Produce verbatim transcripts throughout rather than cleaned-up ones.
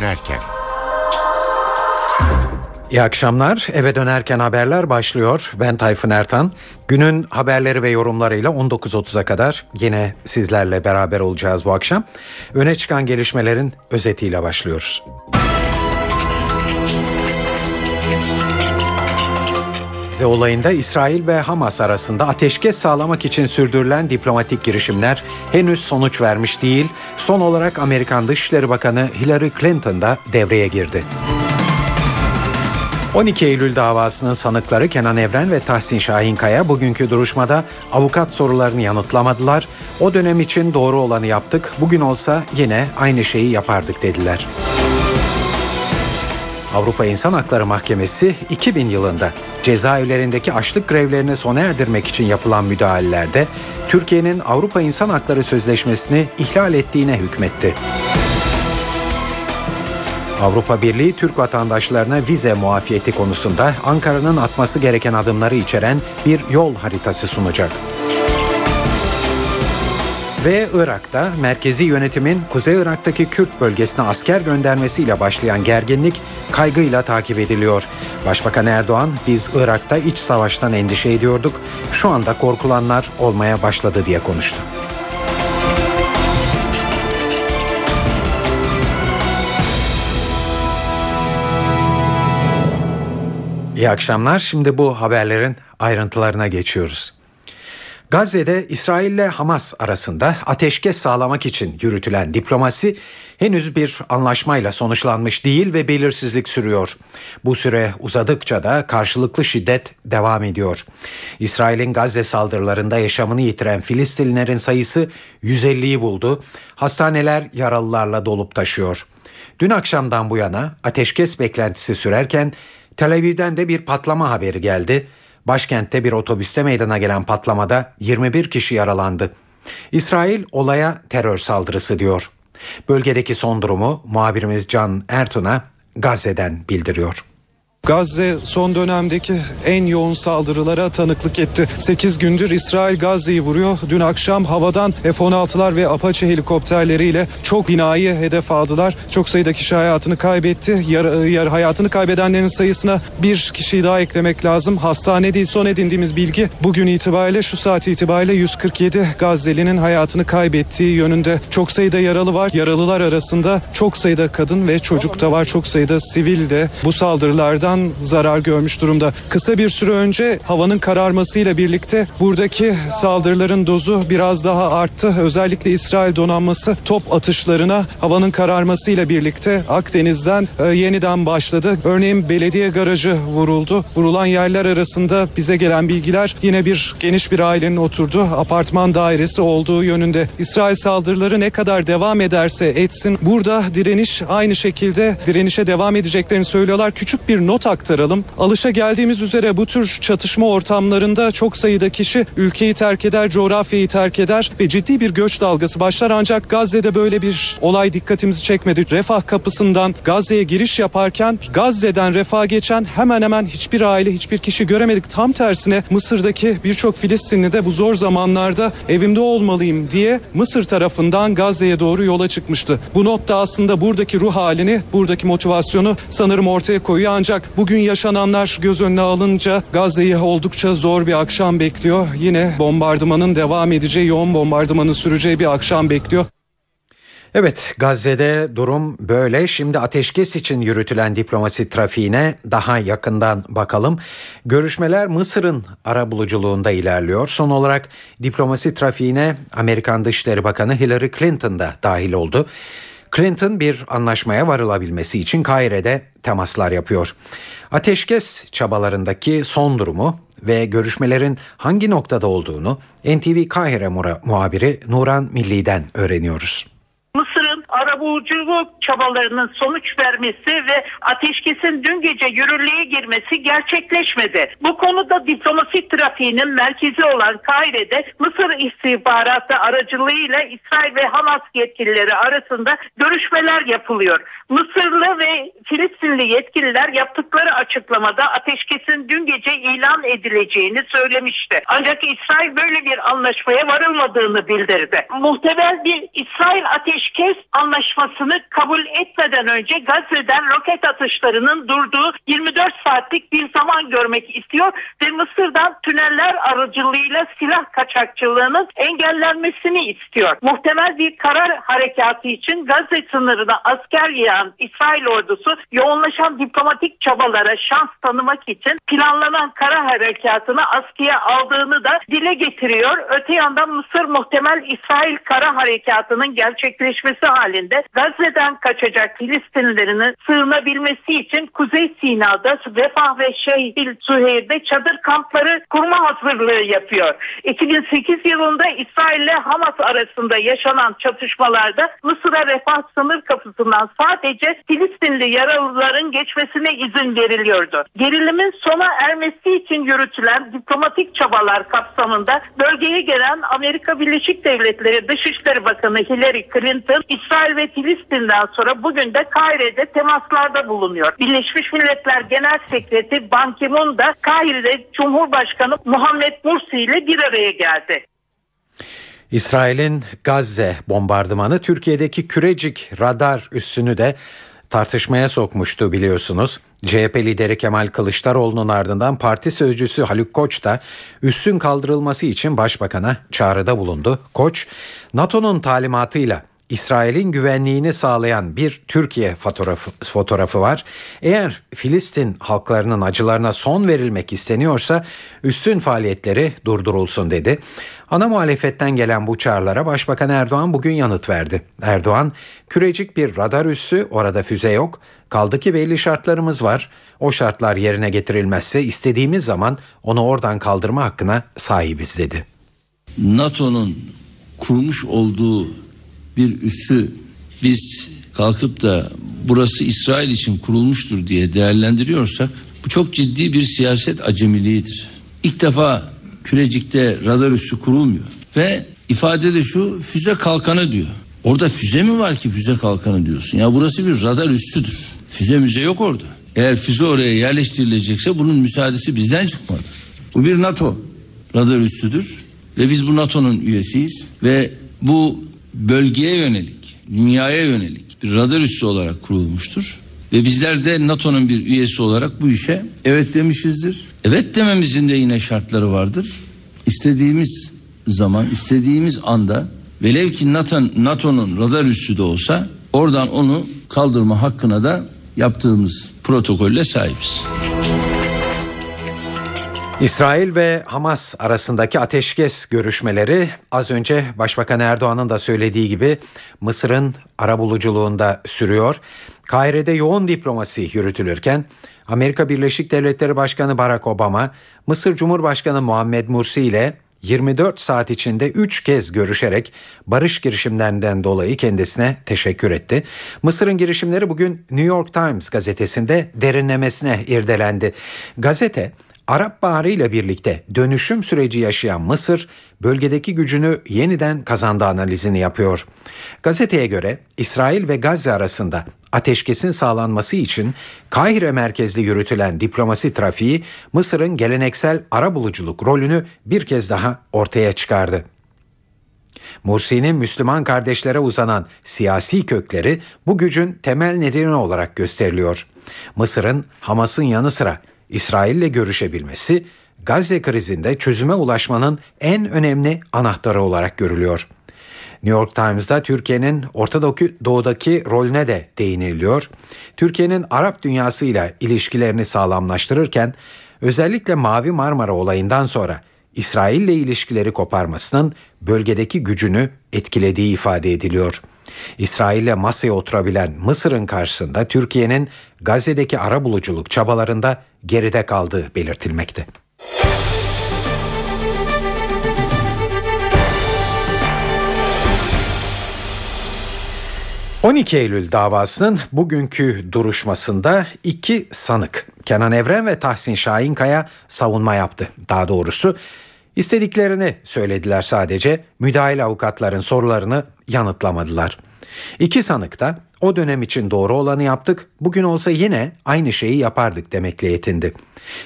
dönerken. İyi akşamlar. Eve dönerken haberler başlıyor. Ben Tayfun Ertan. Günün haberleri ve yorumlarıyla on dokuz otuza kadar yine sizlerle beraber olacağız bu akşam. Öne çıkan gelişmelerin özetiyle başlıyoruz. Gazze olayında İsrail ve Hamas arasında ateşkes sağlamak için sürdürülen diplomatik girişimler henüz sonuç vermiş değil. Son olarak Amerikan Dışişleri Bakanı Hillary Clinton da devreye girdi. on iki Eylül davasının sanıkları Kenan Evren ve Tahsin Şahinkaya bugünkü duruşmada avukat sorularını yanıtlamadılar. O dönem için doğru olanı yaptık, bugün olsa yine aynı şeyi yapardık dediler. Avrupa İnsan Hakları Mahkemesi iki bin yılında cezaevlerindeki açlık grevlerini sona erdirmek için yapılan müdahalelerde Türkiye'nin Avrupa İnsan Hakları Sözleşmesi'ni ihlal ettiğine hükmetti. Avrupa Birliği Türk vatandaşlarına vize muafiyeti konusunda Ankara'nın atması gereken adımları içeren bir yol haritası sunacak. Ve Irak'ta merkezi yönetimin Kuzey Irak'taki Kürt bölgesine asker göndermesiyle başlayan gerginlik kaygıyla takip ediliyor. Başbakan Erdoğan, "Biz Irak'ta iç savaştan endişe ediyorduk. Şu anda korkulanlar olmaya başladı." diye konuştu. İyi akşamlar. Şimdi bu haberlerin ayrıntılarına geçiyoruz. Gazze'de İsrail ile Hamas arasında ateşkes sağlamak için yürütülen diplomasi henüz bir anlaşmayla sonuçlanmış değil ve belirsizlik sürüyor. Bu süre uzadıkça da karşılıklı şiddet devam ediyor. İsrail'in Gazze saldırılarında yaşamını yitiren Filistinlilerin sayısı yüz elliyi buldu. Hastaneler yaralılarla dolup taşıyor. Dün akşamdan bu yana ateşkes beklentisi sürerken Tel Aviv'den de bir patlama haberi geldi. Başkentte bir otobüste meydana gelen patlamada yirmi bir kişi yaralandı. İsrail olaya terör saldırısı diyor. Bölgedeki son durumu muhabirimiz Can Ertuna Gazze'den bildiriyor. Gazze son dönemdeki en yoğun saldırılara tanıklık etti. sekiz gündür İsrail Gazze'yi vuruyor. Dün akşam havadan F on altılar ve Apache helikopterleriyle çok binayı hedef aldılar. Çok sayıda kişi hayatını kaybetti. Yar, yar, hayatını kaybedenlerin sayısına bir kişiyi daha eklemek lazım. Hastane değil, son edindiğimiz bilgi bugün itibariyle, şu saat itibariyle yüz kırk yedi Gazze'linin hayatını kaybettiği yönünde. Çok sayıda yaralı var. Yaralılar arasında çok sayıda kadın ve çocuk da var. Çok sayıda sivil de bu saldırılardan zarar görmüş durumda. Kısa bir süre önce havanın kararmasıyla birlikte buradaki saldırıların dozu biraz daha arttı. Özellikle İsrail donanması top atışlarına havanın kararmasıyla birlikte Akdeniz'den e, yeniden başladı. Örneğin belediye garajı vuruldu. Vurulan yerler arasında bize gelen bilgiler yine bir geniş bir ailenin oturduğu apartman dairesi olduğu yönünde. İsrail saldırıları ne kadar devam ederse etsin burada direniş, aynı şekilde direnişe devam edeceklerini söylüyorlar. Küçük bir not aktaralım. Alışa geldiğimiz üzere bu tür çatışma ortamlarında çok sayıda kişi ülkeyi terk eder, coğrafyayı terk eder ve ciddi bir göç dalgası başlar, ancak Gazze'de böyle bir olay dikkatimizi çekmedi. Refah kapısından Gazze'ye giriş yaparken Gazze'den Refah'a geçen hemen hemen hiçbir aile, hiçbir kişi göremedik. Tam tersine Mısır'daki birçok Filistinli de bu zor zamanlarda evimde olmalıyım diye Mısır tarafından Gazze'ye doğru yola çıkmıştı. Bu not da aslında buradaki ruh halini, buradaki motivasyonu sanırım ortaya koyuyor, ancak bugün yaşananlar göz önüne alınca Gazze'yi oldukça zor bir akşam bekliyor. Yine bombardımanın devam edeceği, yoğun bombardımanın süreceği bir akşam bekliyor. Evet, Gazze'de durum böyle. Şimdi ateşkes için yürütülen diplomasi trafiğine daha yakından bakalım. Görüşmeler Mısır'ın arabuluculuğunda ilerliyor. Son olarak diplomasi trafiğine Amerikan Dışişleri Bakanı Hillary Clinton da dahil oldu. Clinton bir anlaşmaya varılabilmesi için Kahire'de temaslar yapıyor. Ateşkes çabalarındaki son durumu ve görüşmelerin hangi noktada olduğunu N T V Kahire muhabiri Nuran Milli'den öğreniyoruz. Mısır'ın arabuluculuk çabalarının sonuç vermesi ve ateşkesin dün gece yürürlüğe girmesi gerçekleşmedi. Bu konuda diplomasi trafiğinin merkezi olan Kahire'de Mısır istihbaratı aracılığıyla İsrail ve Hamas yetkilileri arasında görüşmeler yapılıyor. Mısırlı ve Filistinli yetkililer yaptıkları açıklamada ateşkesin dün gece ilan edileceğini söylemişti. Ancak İsrail böyle bir anlaşmaya varılmadığını bildirdi. Muhtemel bir İsrail ateşkes anlaşması anlaşmasını kabul etmeden önce Gazze'den roket atışlarının durduğu yirmi dört saatlik bir zaman görmek istiyor ve Mısır'dan tüneller aracılığıyla silah kaçakçılığının engellenmesini istiyor. Muhtemel bir karar harekatı için Gazze sınırına asker yığan İsrail ordusu yoğunlaşan diplomatik çabalara şans tanımak için planlanan kara harekatını askıya aldığını da dile getiriyor. Öte yandan Mısır muhtemel İsrail kara harekatının gerçekleşmesi halinde Gazze'den kaçacak Filistinlilerin sığınabilmesi için Kuzey Sina'da Refah ve Şehil Süheyr'de çadır kampları kurma hazırlığı yapıyor. iki bin sekiz yılında İsrail ile Hamas arasında yaşanan çatışmalarda Mısır'a Refah sınır kapısından sadece Filistinli yaralıların geçmesine izin veriliyordu. Gerilimin sona ermesi için yürütülen diplomatik çabalar kapsamında bölgeye gelen Amerika Birleşik Devletleri Dışişleri Bakanı Hillary Clinton, İsrail ve Filistin'den sonra bugün de Kahire'de temaslarda bulunuyor. Birleşmiş Milletler Genel Sekreteri Ban Ki-moon da Kahire'de Cumhurbaşkanı Muhammed Mursi ile bir araya geldi. İsrail'in Gazze bombardımanı Türkiye'deki Kürecik radar üssünü de tartışmaya sokmuştu biliyorsunuz. C H P lideri Kemal Kılıçdaroğlu'nun ardından parti sözcüsü Haluk Koç da üssün kaldırılması için başbakana çağrıda bulundu. Koç, NATO'nun talimatıyla İsrail'in güvenliğini sağlayan bir Türkiye fotoğrafı, fotoğrafı var. Eğer Filistin halklarının acılarına son verilmek isteniyorsa üssün faaliyetleri durdurulsun dedi. Ana muhalefetten gelen bu çağrılara Başbakan Erdoğan bugün yanıt verdi. Erdoğan, Kürecik bir radar üssü, orada füze yok. Kaldı ki belli şartlarımız var. O şartlar yerine getirilmezse istediğimiz zaman onu oradan kaldırma hakkına sahibiz dedi. NATO'nun kurmuş olduğu bir üssü biz kalkıp da burası İsrail için kurulmuştur diye değerlendiriyorsak bu çok ciddi bir siyaset acemiliğidir. İlk defa Kürecik'te radar üssü kurulmuyor ve ifade de şu, füze kalkanı diyor. Orada füze mi var ki füze kalkanı diyorsun? Ya burası bir radar üssüdür. Füze müze yok orada. Eğer füze oraya yerleştirilecekse bunun müsaadesi bizden çıkmadı. Bu bir NATO radar üssüdür ve biz bu NATO'nun üyesiyiz ve bu bölgeye yönelik, dünyaya yönelik bir radar üssü olarak kurulmuştur. Ve bizler de NATO'nun bir üyesi olarak bu işe evet demişizdir. Evet dememizin de yine şartları vardır. İstediğimiz zaman, istediğimiz anda velev ki NATO'nun radar üssü de olsa oradan onu kaldırma hakkına da yaptığımız protokolle sahibiz. İsrail ve Hamas arasındaki ateşkes görüşmeleri az önce Başbakan Erdoğan'ın da söylediği gibi Mısır'ın arabuluculuğunda sürüyor. Kahire'de yoğun diplomasi yürütülürken Amerika Birleşik Devletleri Başkanı Barack Obama, Mısır Cumhurbaşkanı Muhammed Mursi ile yirmi dört saat içinde üç kez görüşerek barış girişimlerinden dolayı kendisine teşekkür etti. Mısır'ın girişimleri bugün New York Times gazetesinde derinlemesine irdelendi. Gazete, Arap Baharı ile birlikte dönüşüm süreci yaşayan Mısır, bölgedeki gücünü yeniden kazandı analizini yapıyor. Gazeteye göre İsrail ve Gazze arasında ateşkesin sağlanması için Kahire merkezli yürütülen diplomasi trafiği Mısır'ın geleneksel arabuluculuk rolünü bir kez daha ortaya çıkardı. Mursi'nin Müslüman kardeşlere uzanan siyasi kökleri bu gücün temel nedeni olarak gösteriliyor. Mısır'ın Hamas'ın yanı sıra İsrail'le görüşebilmesi, Gazze krizinde çözüme ulaşmanın en önemli anahtarı olarak görülüyor. New York Times'da Türkiye'nin Orta Doğu'daki rolüne de değiniliyor. Türkiye'nin Arap dünyasıyla ilişkilerini sağlamlaştırırken, özellikle Mavi Marmara olayından sonra İsrail'le ilişkileri koparmasının bölgedeki gücünü etkilediği ifade ediliyor. İsrail'le masaya oturabilen Mısır'ın karşısında Türkiye'nin Gazze'deki arabuluculuk çabalarında geride kaldığı belirtilmekte. on iki Eylül davasının bugünkü duruşmasında iki sanık Kenan Evren ve Tahsin Şahinkaya savunma yaptı. Daha doğrusu istediklerini söylediler, sadece müdahil avukatların sorularını yanıtlamadılar. İki sanık da o dönem için doğru olanı yaptık, bugün olsa yine aynı şeyi yapardık demekle yetindi.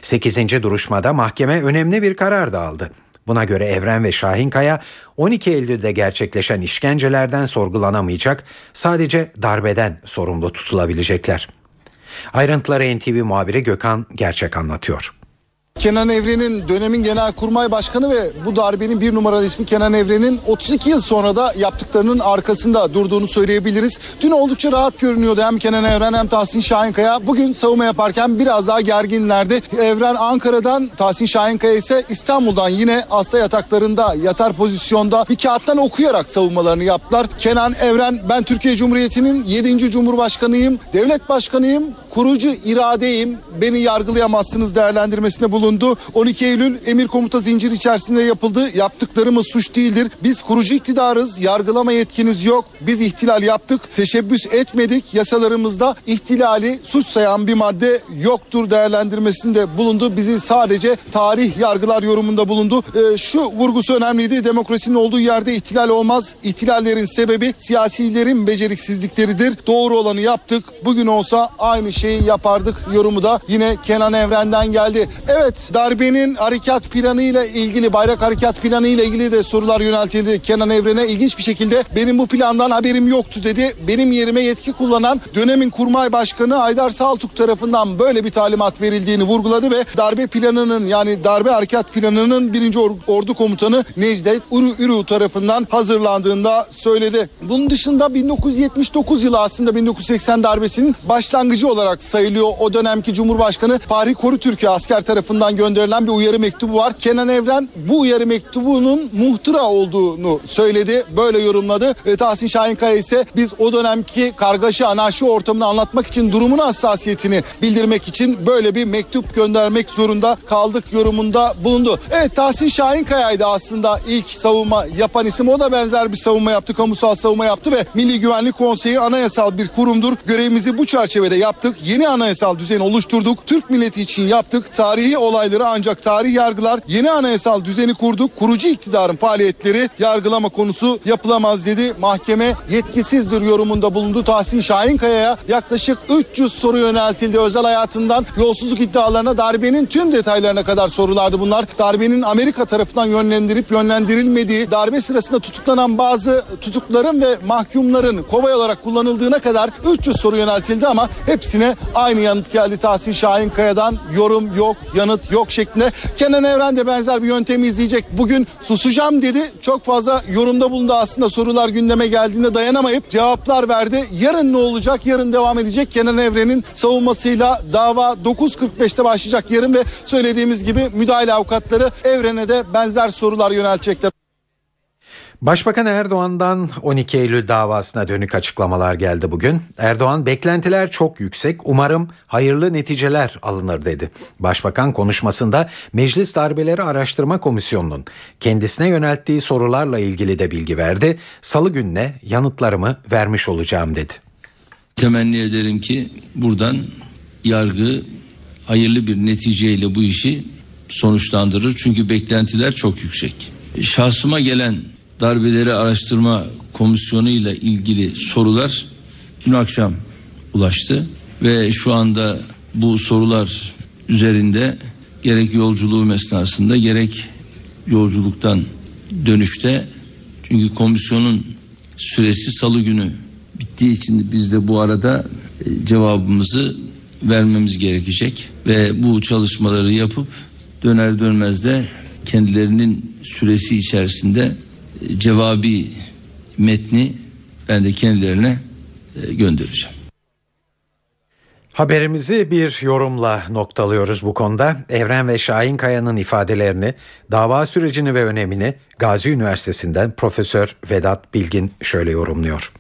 sekizinci duruşmada mahkeme önemli bir karar da aldı. Buna göre Evren ve Şahinkaya on iki Eylül'de gerçekleşen işkencelerden sorgulanamayacak, sadece darbeden sorumlu tutulabilecekler. Ayrıntıları N T V muhabiri Gökhan Gerçek anlatıyor. Kenan Evren'in dönemin Genelkurmay Başkanı ve bu darbenin bir numaralı ismi Kenan Evren'in otuz iki yıl sonra da yaptıklarının arkasında durduğunu söyleyebiliriz. Dün oldukça rahat görünüyordu hem Kenan Evren hem Tahsin Şahinkaya. Bugün savunma yaparken biraz daha gerginlerdi. Evren Ankara'dan, Tahsin Şahinkaya ise İstanbul'dan yine hasta yataklarında yatar pozisyonda bir kağıttan okuyarak savunmalarını yaptılar. Kenan Evren, ben Türkiye Cumhuriyeti'nin yedinci Cumhurbaşkanıyım, devlet başkanıyım, kurucu iradeyim, beni yargılayamazsınız değerlendirmesinde bulundu. on iki Eylül emir komuta zinciri içerisinde yapıldı. Yaptıklarımız suç değildir. Biz kurucu iktidarız. Yargılama yetkiniz yok. Biz ihtilal yaptık. Teşebbüs etmedik. Yasalarımızda ihtilali suç sayan bir madde yoktur değerlendirmesinde bulundu. Bizi sadece tarih yargılar yorumunda bulundu. E, şu vurgusu önemliydi. Demokrasinin olduğu yerde ihtilal olmaz. İhtilallerin sebebi siyasilerin beceriksizlikleridir. Doğru olanı yaptık. Bugün olsa aynı şeyi yapardık yorumu da yine Kenan Evren'den geldi. Evet, darbenin harekat planı ile ilgili, bayrak harekat planı ile ilgili de sorular yöneltildi Kenan Evren'e. İlginç bir şekilde benim bu plandan haberim yoktu dedi. Benim yerime yetki kullanan dönemin Kurmay Başkanı Aydar Saltuk tarafından böyle bir talimat verildiğini vurguladı ve darbe planının, yani darbe harekat planının birinci Ordu Komutanı Necdet Uru tarafından hazırlandığında söyledi. Bunun dışında bin dokuz yüz yetmiş dokuz yılı aslında bin dokuz yüz seksen darbesinin başlangıcı olarak sayılıyor. O dönemki Cumhurbaşkanı Fahri Korutürk'e asker tarafından gönderilen bir uyarı mektubu var. Kenan Evren bu uyarı mektubunun muhtıra olduğunu söyledi. Böyle yorumladı. E, Tahsin Şahinkaya ise biz o dönemki kargaşa, anarşi ortamını anlatmak için, durumun hassasiyetini bildirmek için böyle bir mektup göndermek zorunda kaldık yorumunda bulundu. Evet, Tahsin Şahinkaya'ydı aslında ilk savunma yapan isim. O da benzer bir savunma yaptı. Kamusal savunma yaptı ve Milli Güvenlik Konseyi anayasal bir kurumdur. Görevimizi bu çerçevede yaptık. Yeni anayasal düzeni oluşturduk. Türk milleti için yaptık. Tarihi olayları ancak tarih yargılar. Yeni anayasal düzeni kurduk. Kurucu iktidarın faaliyetleri yargılama konusu yapılamaz dedi. Mahkeme yetkisizdir yorumunda bulundu. Tahsin Şahinkaya'ya yaklaşık üç yüz soru yöneltildi. Özel hayatından yolsuzluk iddialarına, darbenin tüm detaylarına kadar sorulardı bunlar. Darbenin Amerika tarafından yönlendirip yönlendirilmediği, darbe sırasında tutuklanan bazı tutukların ve mahkumların kovay olarak kullanıldığına kadar üç yüz soru yöneltildi ama hepsine aynı yanıt geldi Tahsin Şahinkaya'dan. Yorum yok, yanıt yok şeklinde. Kenan Evren de benzer bir yöntemi izleyecek. Bugün susacağım dedi. Çok fazla yorumda bulundu aslında. Sorular gündeme geldiğinde dayanamayıp cevaplar verdi. Yarın ne olacak? Yarın devam edecek Kenan Evren'in savunmasıyla. Dava dokuz kırk beşte başlayacak yarın ve söylediğimiz gibi müdahale avukatları Evren'e de benzer sorular yöneltecekler. Başbakan Erdoğan'dan on iki Eylül davasına dönük açıklamalar geldi bugün. Erdoğan, beklentiler çok yüksek, umarım hayırlı neticeler alınır dedi. Başbakan konuşmasında Meclis Darbeleri Araştırma Komisyonu'nun kendisine yönelttiği sorularla ilgili de bilgi verdi. Salı gününe yanıtlarımı vermiş olacağım dedi. Temenni ederim ki buradan yargı hayırlı bir neticeyle bu işi sonuçlandırır. Çünkü beklentiler çok yüksek. Şahsıma gelen Darbeleri Araştırma Komisyonu ile ilgili sorular dün akşam ulaştı ve şu anda bu sorular üzerinde gerek yolculuğum esnasında gerek yolculuktan dönüşte, çünkü komisyonun süresi salı günü bittiği için biz de bu arada cevabımızı vermemiz gerekecek ve bu çalışmaları yapıp döner dönmez de kendilerinin süresi içerisinde cevabi metni ben de kendilerine göndereceğim. Haberimizi bir yorumla noktalıyoruz bu konuda. Evren ve Şahinkaya'nın ifadelerini, dava sürecini ve önemini Gazi Üniversitesi'nden Profesör Vedat Bilgin şöyle yorumluyor.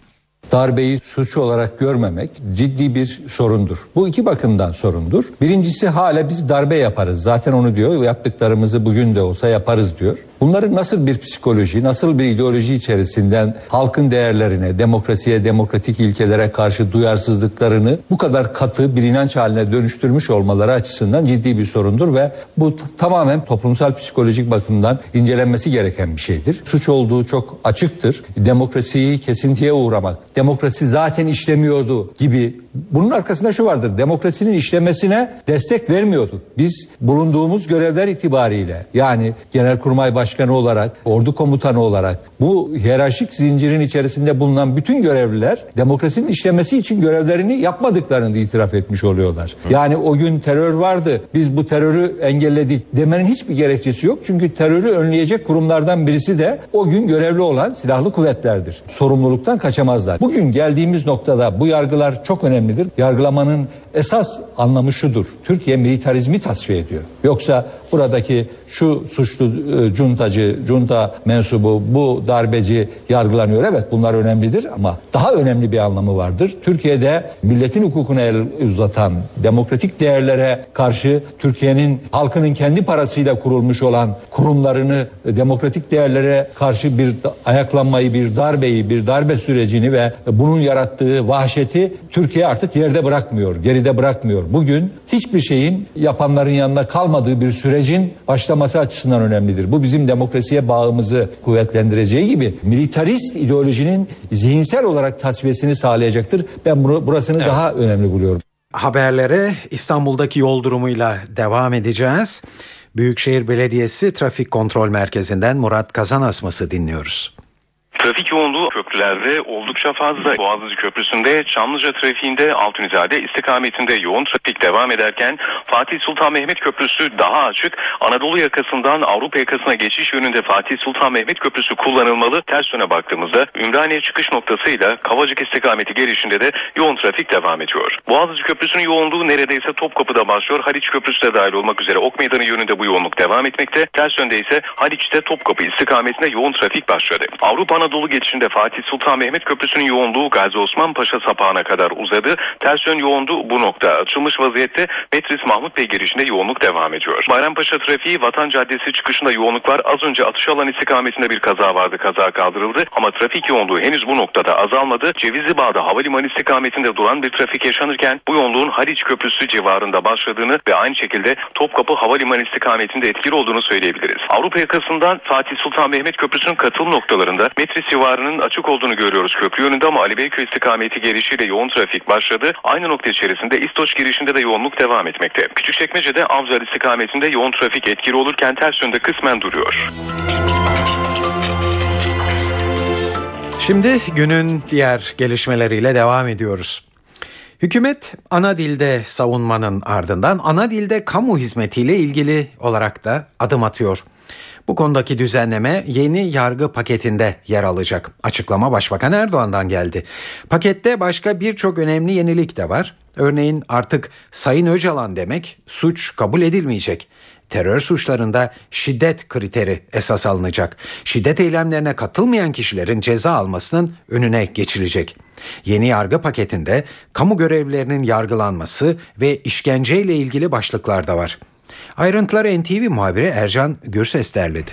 Darbeyi suç olarak görmemek ciddi bir sorundur. Bu iki bakımdan sorundur. Birincisi, hala biz darbe yaparız. Zaten onu diyor, yaptıklarımızı bugün de olsa yaparız diyor. Bunları nasıl bir psikoloji, nasıl bir ideoloji içerisinden halkın değerlerine, demokrasiye, demokratik ilkelere karşı duyarsızlıklarını bu kadar katı bir inanç haline dönüştürmüş olmaları açısından ciddi bir sorundur ve bu tamamen toplumsal psikolojik bakımdan incelenmesi gereken bir şeydir. Suç olduğu çok açıktır. Demokrasiyi kesintiye uğramak, demokrasi zaten işlemiyordu gibi. Bunun arkasında şu vardır: demokrasinin işlemesine destek vermiyorduk. Biz bulunduğumuz görevler itibariyle, yani Genelkurmay Başkanı başkanı olarak, ordu komutanı olarak bu hiyerarşik zincirin içerisinde bulunan bütün görevliler demokrasinin işlemesi için görevlerini yapmadıklarını itiraf etmiş oluyorlar. Hı. Yani o gün terör vardı, biz bu terörü engelledik demenin hiçbir gerekçesi yok. Çünkü terörü önleyecek kurumlardan birisi de o gün görevli olan silahlı kuvvetlerdir. Sorumluluktan kaçamazlar. Bugün geldiğimiz noktada bu yargılar çok önemlidir. Yargılamanın esas anlamı şudur: Türkiye militarizmi tasfiye ediyor. Yoksa buradaki şu suçlu e, cuntacı, junta mensubu, bu darbeci yargılanıyor. Evet, bunlar önemlidir ama daha önemli bir anlamı vardır. Türkiye'de milletin hukukuna el uzatan, demokratik değerlere karşı Türkiye'nin halkının kendi parasıyla kurulmuş olan kurumlarını e, demokratik değerlere karşı bir ayaklanmayı, bir darbeyi, bir darbe sürecini ve bunun yarattığı vahşeti Türkiye artık yerde bırakmıyor, geride bırakmıyor. Bugün hiçbir şeyin yapanların yanına kalmadığı bir sürecin başlaması açısından önemlidir. Bu bizim demokrasiye bağımızı kuvvetlendireceği gibi militarist ideolojinin zihinsel olarak tasfiyesini sağlayacaktır. Ben burasını evet. daha önemli buluyorum. Haberlere İstanbul'daki yol durumuyla devam edeceğiz. Büyükşehir Belediyesi Trafik Kontrol Merkezi'nden Murat Kazan Asması dinliyoruz. Trafik yoğunluğu köprülerde oldukça fazla. Boğaziçi Köprüsü'nde, Çamlıca trafiğinde, Altunizade istikametinde yoğun trafik devam ederken Fatih Sultan Mehmet Köprüsü daha açık. Anadolu yakasından Avrupa yakasına geçiş yönünde Fatih Sultan Mehmet Köprüsü kullanılmalı. Ters yöne baktığımızda Ümraniye çıkış noktasıyla Kavacık istikameti gelişinde de yoğun trafik devam ediyor. Boğaziçi Köprüsü'nün yoğunluğu neredeyse Topkapı'da başlıyor. Haliç Köprüsü de dahil olmak üzere Ok Meydanı yönünde bu yoğunluk devam etmekte. Ters yönde ise Haliç'te Topkapı istikametinde yoğun trafik başladı. Avrupa Anadolu geçişinde Fatih Sultan Mehmet Köprüsü'nün yoğunluğu Gazi Osman Paşa sapağına kadar uzadı. Ters yön yoğunluğu bu nokta açılmış vaziyette. Metris Mahmut Bey girişinde yoğunluk devam ediyor. Bayrampaşa trafiği Vatan Caddesi çıkışında yoğunluk var. Az önce atış alan istikametinde bir kaza vardı. Kaza kaldırıldı ama trafik yoğunluğu henüz bu noktada azalmadı. Cevizli Bağ'da havalimanı istikametinde duran bir trafik yaşanırken bu yoğunluğun Haliç Köprüsü civarında başladığını ve aynı şekilde Topkapı havalimanı istikametinde etkili olduğunu söyleyebiliriz. Avrupa yakasından Fatih Sultan Mehmet Köprüsü'nün katılım noktalarında Metris civarının açık olduğunu görüyoruz köprü yönünde ama Ali Beyköy istikameti gelişiyle yoğun trafik başladı. Aynı nokta içerisinde İstoç girişinde de yoğunluk devam etmekte. Küçükçekmece'de Avcılar istikametinde yoğun trafik etkili olurken ters yönde kısmen duruyor. Şimdi günün diğer gelişmeleriyle devam ediyoruz. Hükümet ana dilde savunmanın ardından ana dilde kamu hizmetiyle ilgili olarak da adım atıyor. Bu konudaki düzenleme yeni yargı paketinde yer alacak. Açıklama Başbakan Erdoğan'dan geldi. Pakette başka birçok önemli yenilik de var. Örneğin artık Sayın Öcalan demek suç kabul edilmeyecek. Terör suçlarında şiddet kriteri esas alınacak. Şiddet eylemlerine katılmayan kişilerin ceza almasının önüne geçilecek. Yeni yargı paketinde kamu görevlilerinin yargılanması ve işkenceyle ilgili başlıklar da var. Ayrıntıları N T V muhabiri Ercan Gürses derledi.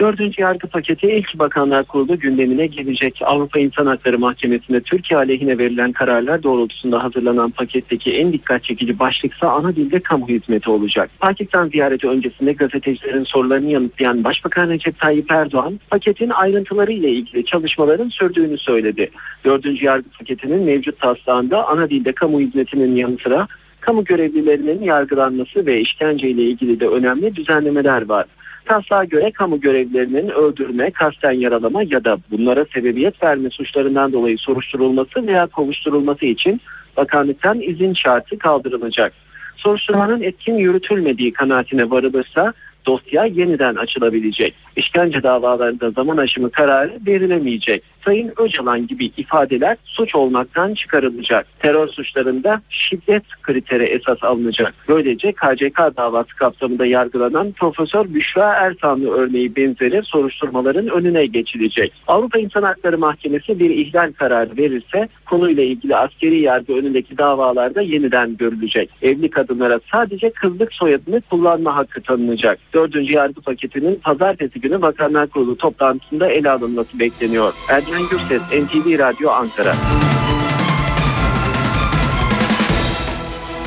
Dördüncü yargı paketi ilk Bakanlar Kurulu gündemine gelecek. Avrupa İnsan Hakları Mahkemesi'nde Türkiye aleyhine verilen kararlar doğrultusunda hazırlanan paketteki en dikkat çekici başlıksa ana dilde kamu hizmeti olacak. Pakistan ziyareti öncesinde gazetecilerin sorularını yanıtlayan Başbakan Recep Tayyip Erdoğan, paketin ayrıntıları ile ilgili çalışmaların sürdüğünü söyledi. Dördüncü yargı paketinin mevcut taslağında ana dilde kamu hizmetinin yanı sıra kamu görevlilerinin yargılanması ve işkenceyle ilgili de önemli düzenlemeler var. Taslağa göre kamu görevlilerinin öldürme, kasten yaralama ya da bunlara sebebiyet verme suçlarından dolayı soruşturulması veya kovuşturulması için bakanlıktan izin şartı kaldırılacak. Soruşturmanın etkin yürütülmediği kanaatine varılırsa dosya yeniden açılabilecek. İşkence davalarında zaman aşımı kararı verilemeyecek. Sayın Öcalan gibi ifadeler suç olmaktan çıkarılacak. Terör suçlarında şiddet kriteri esas alınacak. Böylece K C K davası kapsamında yargılanan Profesör Büşra Ertanlı örneği benzeri soruşturmaların önüne geçilecek. Avrupa İnsan Hakları Mahkemesi bir ihlal kararı verirse konuyla ilgili askeri yargı önündeki davalarda yeniden görülecek. Evli kadınlara sadece kızlık soyadını kullanma hakkı tanınacak. Dördüncü yargı paketinin pazartesi günü Bakanlar Kurulu toplantısında ele alınması bekleniyor. Ercan Gürses, N T V Radyo, Ankara.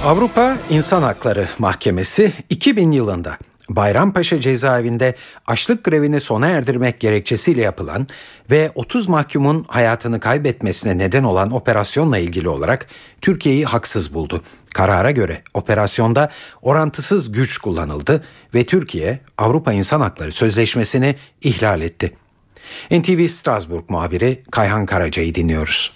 Avrupa İnsan Hakları Mahkemesi iki bin yılında Bayrampaşa cezaevinde açlık grevini sona erdirmek gerekçesiyle yapılan ve otuz mahkumun hayatını kaybetmesine neden olan operasyonla ilgili olarak Türkiye'yi haksız buldu. Karara göre operasyonda orantısız güç kullanıldı ve Türkiye Avrupa İnsan Hakları Sözleşmesi'ni ihlal etti. N T V Strasbourg muhabiri Kayhan Karaca'yı dinliyoruz.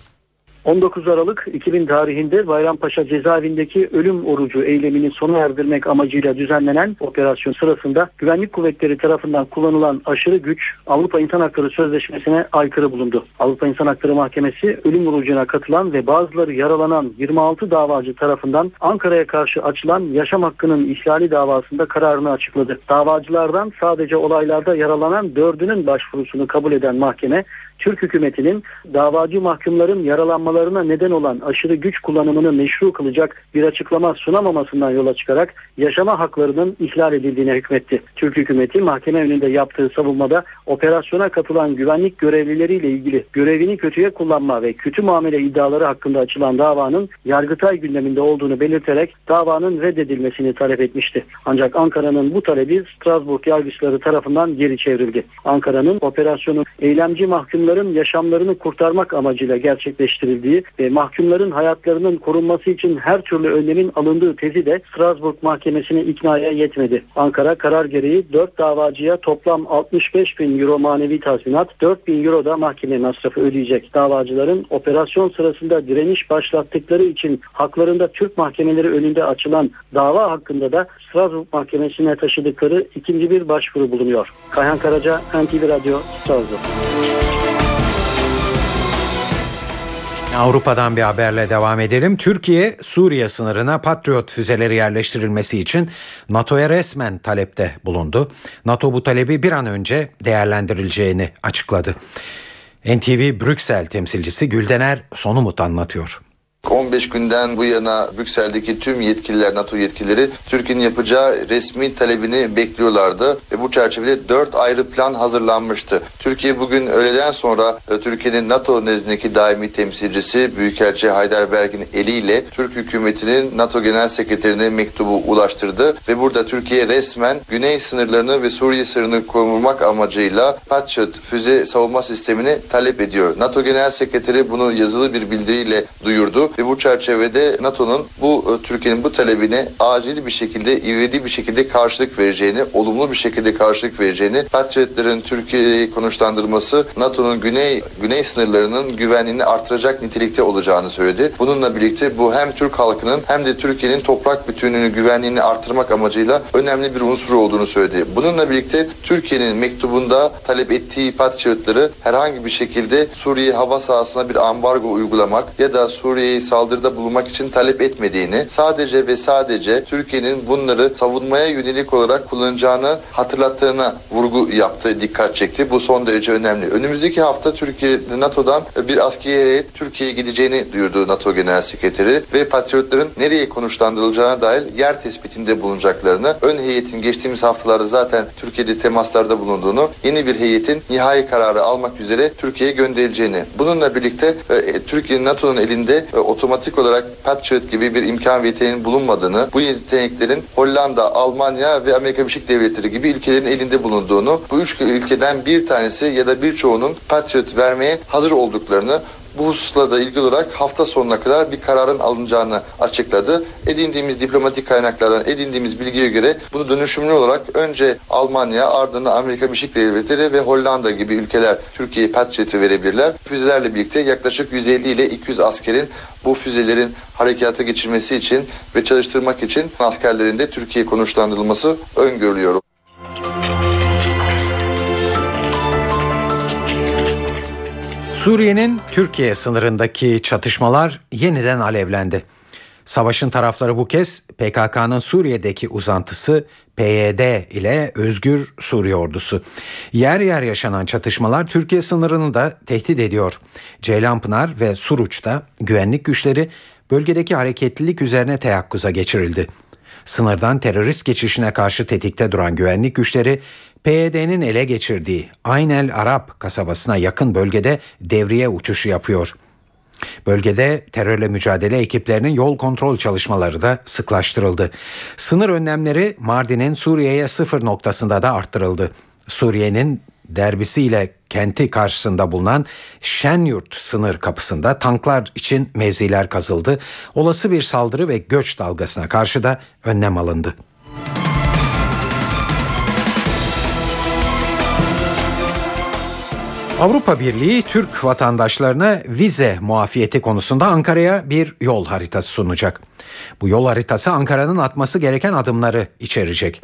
on dokuz Aralık iki bin tarihinde Bayrampaşa cezaevindeki ölüm orucu eylemini sona erdirmek amacıyla düzenlenen operasyon sırasında güvenlik kuvvetleri tarafından kullanılan aşırı güç Avrupa İnsan Hakları Sözleşmesi'ne aykırı bulundu. Avrupa İnsan Hakları Mahkemesi ölüm orucuna katılan ve bazıları yaralanan yirmi altı davacı tarafından Ankara'ya karşı açılan yaşam hakkının ihlali davasında kararını açıkladı. Davacılardan sadece olaylarda yaralanan dördünün başvurusunu kabul eden mahkeme, Türk hükümetinin davacı mahkumların yaralanmalarına neden olan aşırı güç kullanımını meşru kılacak bir açıklama sunamamasından yola çıkarak yaşama haklarının ihlal edildiğine hükmetti. Türk hükümeti mahkeme önünde yaptığı savunmada operasyona katılan güvenlik görevlileriyle ilgili görevini kötüye kullanma ve kötü muamele iddiaları hakkında açılan davanın Yargıtay gündeminde olduğunu belirterek davanın reddedilmesini talep etmişti. Ancak Ankara'nın bu talebi Strasbourg yargıçları tarafından geri çevrildi. Ankara'nın operasyonu eylemci mahkum yaşamlarını kurtarmak amacıyla gerçekleştirildiği ve mahkumların hayatlarının korunması için her türlü önlemin alındığı tezi de Strasbourg Mahkemesi'ne iknaya yetmedi. Ankara karar gereği dört davacıya toplam altmış beş bin euro manevi tazminat, dört bin euro da mahkeme masrafı ödeyecek. Davacıların operasyon sırasında direniş başlattıkları için haklarında Türk mahkemeleri önünde açılan dava hakkında da Strasbourg Mahkemesi'ne taşıdıkları ikinci bir başvuru bulunuyor. Kayhan Karaca, N T V Radyo, Strasbourg. Avrupa'dan bir haberle devam edelim. Türkiye, Suriye sınırına Patriot füzeleri yerleştirilmesi için NATO'ya resmen talepte bulundu. NATO bu talebi bir an önce değerlendirileceğini açıkladı. N T V Brüksel temsilcisi Gülden Ersonumut anlatıyor. on beş günden bu yana Brüksel'deki tüm yetkililer, NATO yetkilileri Türkiye'nin yapacağı resmi talebini bekliyorlardı ve bu çerçevede dört ayrı plan hazırlanmıştı. Türkiye bugün öğleden sonra Türkiye'nin NATO nezdindeki daimi temsilcisi Büyükelçi Haydar Berk'in eliyle Türk hükümetinin NATO Genel Sekreterine mektubu ulaştırdı ve burada Türkiye resmen güney sınırlarını ve Suriye sınırını korumak amacıyla Patriot füze savunma sistemini talep ediyor. NATO Genel Sekreteri bunu yazılı bir bildiriyle duyurdu. Ve bu çerçevede NATO'nun bu Türkiye'nin bu talebine acil bir şekilde, ivedi bir şekilde karşılık vereceğini, olumlu bir şekilde karşılık vereceğini, Patriotların Türkiye'yi konuşlandırması NATO'nun güney güney sınırlarının güvenliğini artıracak nitelikte olacağını söyledi. Bununla birlikte bu hem Türk halkının hem de Türkiye'nin toprak bütünlüğünün güvenliğini artırmak amacıyla önemli bir unsur olduğunu söyledi. Bununla birlikte Türkiye'nin mektubunda talep ettiği Patriotları herhangi bir şekilde Suriye hava sahasına bir ambargo uygulamak ya da Suriye saldırıda bulunmak için talep etmediğini, sadece ve sadece Türkiye'nin bunları savunmaya yönelik olarak kullanacağını hatırlattığına vurgu yaptı, dikkat çekti. Bu son derece önemli. Önümüzdeki hafta Türkiye NATO'dan bir askeri heyet Türkiye'ye gideceğini duyurdu NATO Genel Sekreteri ve Patriotların nereye konuşlandırılacağına dair yer tespitinde bulunacaklarını, ön heyetin geçtiğimiz haftalarda zaten Türkiye'de temaslarda bulunduğunu, yeni bir heyetin nihai kararı almak üzere Türkiye'ye gönderileceğini. Bununla birlikte e, Türkiye'nin NATO'nun elinde e, otomatik olarak Patriot gibi bir imkan ve yeteneğin bulunmadığını, bu yeteneklerin Hollanda, Almanya ve Amerika Birleşik Devletleri gibi ülkelerin elinde bulunduğunu, bu üç ülkeden bir tanesi ya da birçoğunun Patriot vermeye hazır olduklarını, bu hususla da ilgili olarak hafta sonuna kadar bir kararın alınacağını açıkladı. Edindiğimiz diplomatik kaynaklardan edindiğimiz bilgiye göre bunu dönüşümlü olarak önce Almanya, ardından Amerika Birleşik Devletleri ve Hollanda gibi ülkeler Türkiye'ye Patriot'u verebilirler. Füzelerle birlikte yaklaşık yüz elli ile iki yüz askerin bu füzelerin harekata geçirmesi için ve çalıştırmak için askerlerin de Türkiye'ye konuşlandırılması öngörülüyor. Suriye'nin Türkiye sınırındaki çatışmalar yeniden alevlendi. Savaşın tarafları bu kez P K K'nın Suriye'deki uzantısı P Y D ile Özgür Suriye Ordusu. Yer yer yaşanan çatışmalar Türkiye sınırını da tehdit ediyor. Ceylanpınar ve Suruç'ta güvenlik güçleri bölgedeki hareketlilik üzerine teyakkuza geçirildi. Sınırdan terörist geçişine karşı tetikte duran güvenlik güçleri P Y D'nin ele geçirdiği Ayn el Arab kasabasına yakın bölgede devriye uçuşu yapıyor. Bölgede terörle mücadele ekiplerinin yol kontrol çalışmaları da sıklaştırıldı. Sınır önlemleri Mardin'in Suriye'ye sıfır noktasında da arttırıldı. Suriye'nin derbisiyle kenti karşısında bulunan Şenyurt sınır kapısında tanklar için mevziler kazıldı. Olası bir saldırı ve göç dalgasına karşı da önlem alındı. Avrupa Birliği Türk vatandaşlarına vize muafiyeti konusunda Ankara'ya bir yol haritası sunacak. Bu yol haritası Ankara'nın atması gereken adımları içerecek.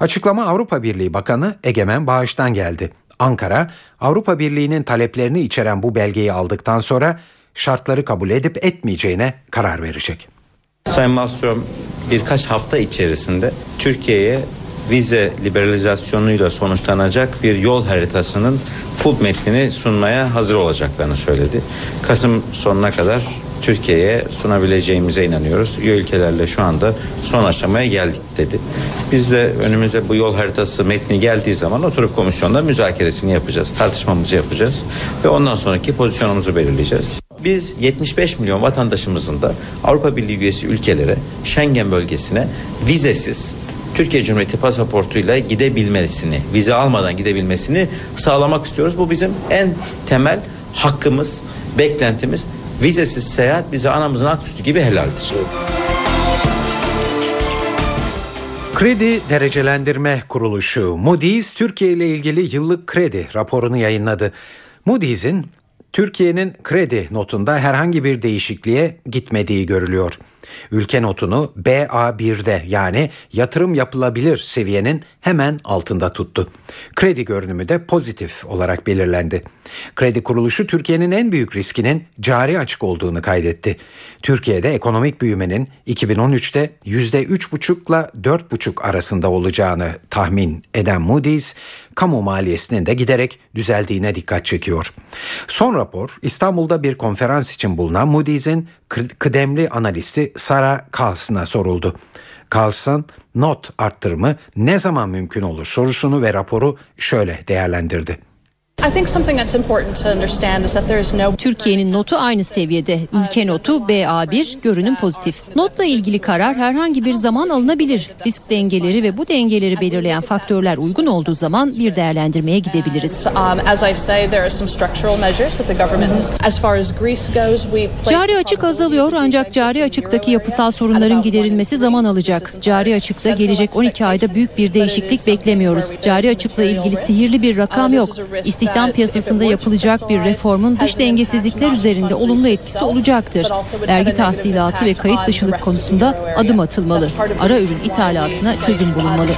Açıklama Avrupa Birliği Bakanı Egemen Bağış'tan geldi. Ankara, Avrupa Birliği'nin taleplerini içeren bu belgeyi aldıktan sonra şartları kabul edip etmeyeceğine karar verecek. Sayın Malmström birkaç hafta içerisinde Türkiye'ye vize liberalizasyonuyla sonuçlanacak bir yol haritasının full metnini sunmaya hazır olacaklarını söyledi. Kasım sonuna kadar Türkiye'ye sunabileceğimize inanıyoruz. Üye ülkelerle şu anda son aşamaya geldik dedi. Biz de önümüze bu yol haritası metni geldiği zaman oturup komisyonda müzakeresini yapacağız, tartışmamızı yapacağız ve ondan sonraki pozisyonumuzu belirleyeceğiz. Biz yetmiş beş milyon vatandaşımızın da Avrupa Birliği üyesi ülkelere, Schengen bölgesine vizesiz Türkiye Cumhuriyeti pasaportuyla gidebilmesini, vize almadan gidebilmesini sağlamak istiyoruz. Bu bizim en temel hakkımız, beklentimiz. Vizesiz seyahat bize anamızın ak sütü gibi helaldir. Kredi Derecelendirme Kuruluşu Moody's Türkiye ile ilgili yıllık kredi raporunu yayınladı. Moody's'in Türkiye'nin kredi notunda herhangi bir değişikliğe gitmediği görülüyor. Ülke notunu B A bir'de yani yatırım yapılabilir seviyenin hemen altında tuttu. Kredi görünümü de pozitif olarak belirlendi. Kredi kuruluşu Türkiye'nin en büyük riskinin cari açık olduğunu kaydetti. Türkiye'de ekonomik büyümenin iki bin on üçte yüzde üç buçuk ile dört buçuk arasında olacağını tahmin eden Moody's, kamu maliyesinin de giderek düzeldiğine dikkat çekiyor. Son rapor İstanbul'da bir konferans için bulunan Moody's'in kıdemli analisti Sara Carlson'a soruldu. Carlson, not arttırımı ne zaman mümkün olur sorusunu ve raporu şöyle değerlendirdi. Türkiye'nin notu aynı seviyede. Ülke notu B A bir, görünüm pozitif. Notla ilgili karar herhangi bir zaman alınabilir. Risk dengeleri ve bu dengeleri belirleyen faktörler uygun olduğu zaman bir değerlendirmeye gidebiliriz. Cari açık azalıyor ancak cari açıktaki yapısal sorunların giderilmesi zaman alacak. Cari açıkta gelecek on iki ayda büyük bir değişiklik beklemiyoruz. Cari açıkla ilgili sihirli bir rakam yok. İstihdam piyasasında yapılacak bir reformun dış dengesizlikler üzerinde olumlu etkisi olacaktır. Vergi tahsilatı ve kayıt dışılık konusunda adım atılmalı. Ara ürün ithalatına çözüm bulunmalı.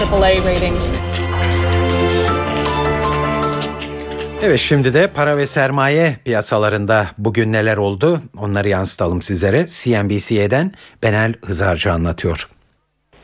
Evet, şimdi de para ve sermaye piyasalarında bugün neler oldu? Onları yansıtalım sizlere. C N B C'den Benel Hızarcı anlatıyor.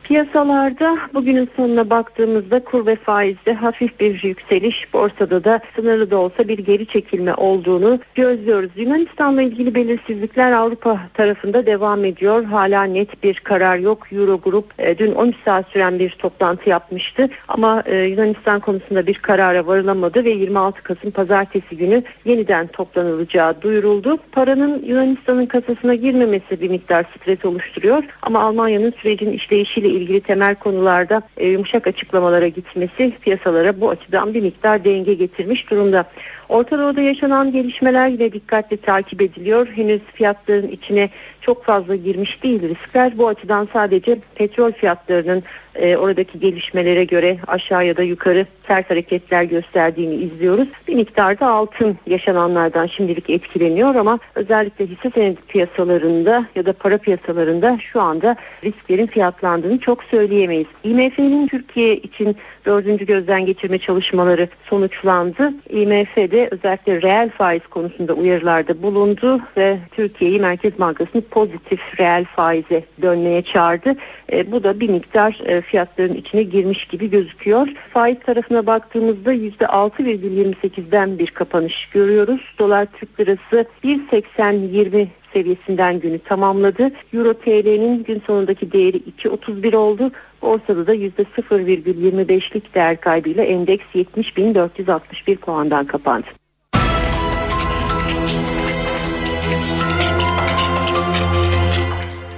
Piyasalarda bugünün sonuna baktığımızda kur ve faizde hafif bir yükseliş, borsada da sınırlı da olsa bir geri çekilme olduğunu gözlüyoruz. Yunanistan'la ilgili belirsizlikler Avrupa tarafında devam ediyor. Hala net bir karar yok. Eurogrup e, dün on üç saat süren bir toplantı yapmıştı ama e, Yunanistan konusunda bir karara varılamadı ve yirmi altı Kasım pazartesi günü yeniden toplanılacağı duyuruldu. Paranın Yunanistan'ın kasasına girmemesi bir miktar stres oluşturuyor ama Almanya'nın sürecin işleyişiyle ilgili temel konularda e, yumuşak açıklamalara gitmesi piyasalara bu açıdan bir miktar denge getirmiş durumda. Orta Doğu'da yaşanan gelişmeler yine dikkatle takip ediliyor. Henüz fiyatların içine çok fazla girmiş değil riskler. Bu açıdan sadece petrol fiyatlarının e, oradaki gelişmelere göre aşağı ya da yukarı sert hareketler gösterdiğini izliyoruz. Bir miktar da altın yaşananlardan şimdilik etkileniyor ama özellikle hisse senedi piyasalarında ya da para piyasalarında şu anda risklerin fiyatlandığını çok söyleyemeyiz. I M F'nin Türkiye için dördüncü gözden geçirme çalışmaları sonuçlandı. I M F'de özellikle reel faiz konusunda uyarılarda bulundu ve Türkiye'yi Merkez Bankası'nı pozitif reel faize dönmeye çağırdı. E, bu da bir miktar e, fiyatların içine girmiş gibi gözüküyor. Faiz tarafına baktığımızda yüzde altı virgül yirmi sekizden bir kapanış görüyoruz. Dolar Türk Lirası bir virgül seksen yirmi seviyesinden günü tamamladı. Euro T L'nin gün sonundaki değeri iki virgül otuz bir oldu. Borsada da yüzde sıfır virgül yirmi beşlik değer kaybıyla endeks yetmiş bin dört yüz altmış bir puandan kapandı.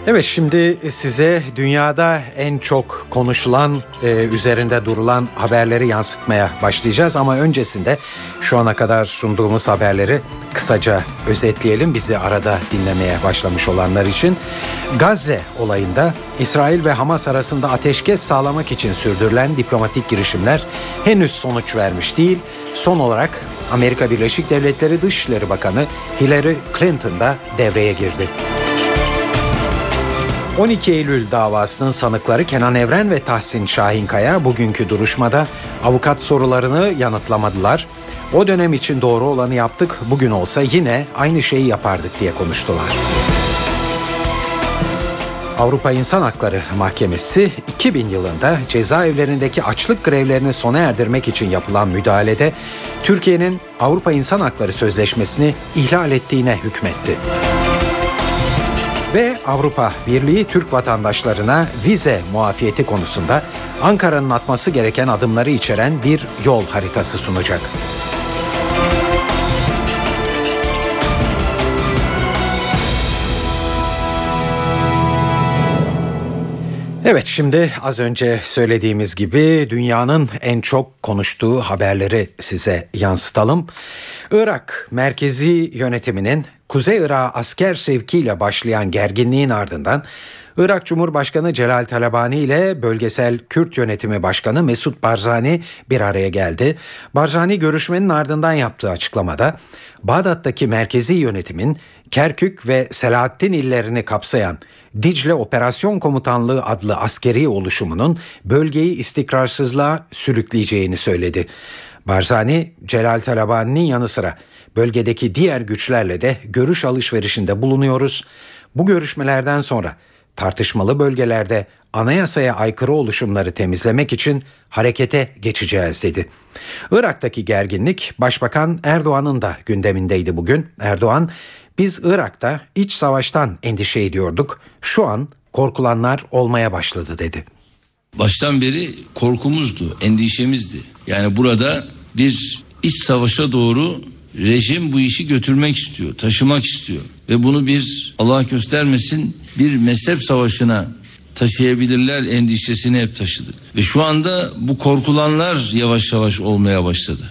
Evet, şimdi size dünyada en çok konuşulan, e, üzerinde durulan haberleri yansıtmaya başlayacağız. Ama öncesinde şu ana kadar sunduğumuz haberleri kısaca özetleyelim bizi arada dinlemeye başlamış olanlar için. Gazze olayında İsrail ve Hamas arasında ateşkes sağlamak için sürdürülen diplomatik girişimler henüz sonuç vermiş değil. Son olarak Amerika Birleşik Devletleri Dışişleri Bakanı Hillary Clinton da devreye girdi. on iki Eylül davasının sanıkları Kenan Evren ve Tahsin Şahinkaya bugünkü duruşmada avukat sorularını yanıtlamadılar. O dönem için doğru olanı yaptık, bugün olsa yine aynı şeyi yapardık diye konuştular. Avrupa İnsan Hakları Mahkemesi iki bin yılında cezaevlerindeki açlık grevlerini sona erdirmek için yapılan müdahalede Türkiye'nin Avrupa İnsan Hakları Sözleşmesi'ni ihlal ettiğine hükmetti. Ve Avrupa Birliği Türk vatandaşlarına vize muafiyeti konusunda Ankara'nın atması gereken adımları içeren bir yol haritası sunacak. Evet, şimdi az önce söylediğimiz gibi dünyanın en çok konuştuğu haberleri size yansıtalım. Irak merkezi yönetiminin Kuzey Irak'a asker sevkiyle başlayan gerginliğin ardından Irak Cumhurbaşkanı Celal Talabani ile Bölgesel Kürt Yönetimi Başkanı Mesut Barzani bir araya geldi. Barzani görüşmenin ardından yaptığı açıklamada Bağdat'taki merkezi yönetimin Kerkük ve Selahattin illerini kapsayan Dicle Operasyon Komutanlığı adlı askeri oluşumunun bölgeyi istikrarsızlığa sürükleyeceğini söyledi. Barzani, Celal Talabani'nin yanı sıra bölgedeki diğer güçlerle de görüş alışverişinde bulunuyoruz. Bu görüşmelerden sonra tartışmalı bölgelerde anayasaya aykırı oluşumları temizlemek için harekete geçeceğiz dedi. Irak'taki gerginlik Başbakan Erdoğan'ın da gündemindeydi bugün. Erdoğan, biz Irak'ta iç savaştan endişe ediyorduk. Şu an korkulanlar olmaya başladı dedi. Baştan beri korkumuzdu, endişemizdi. Yani burada bir iç savaşa doğru rejim bu işi götürmek istiyor, taşımak istiyor. Ve bunu bir, Allah göstermesin, bir mezhep savaşına taşıyabilirler endişesini hep taşıdık. Ve şu anda bu korkulanlar yavaş yavaş olmaya başladı.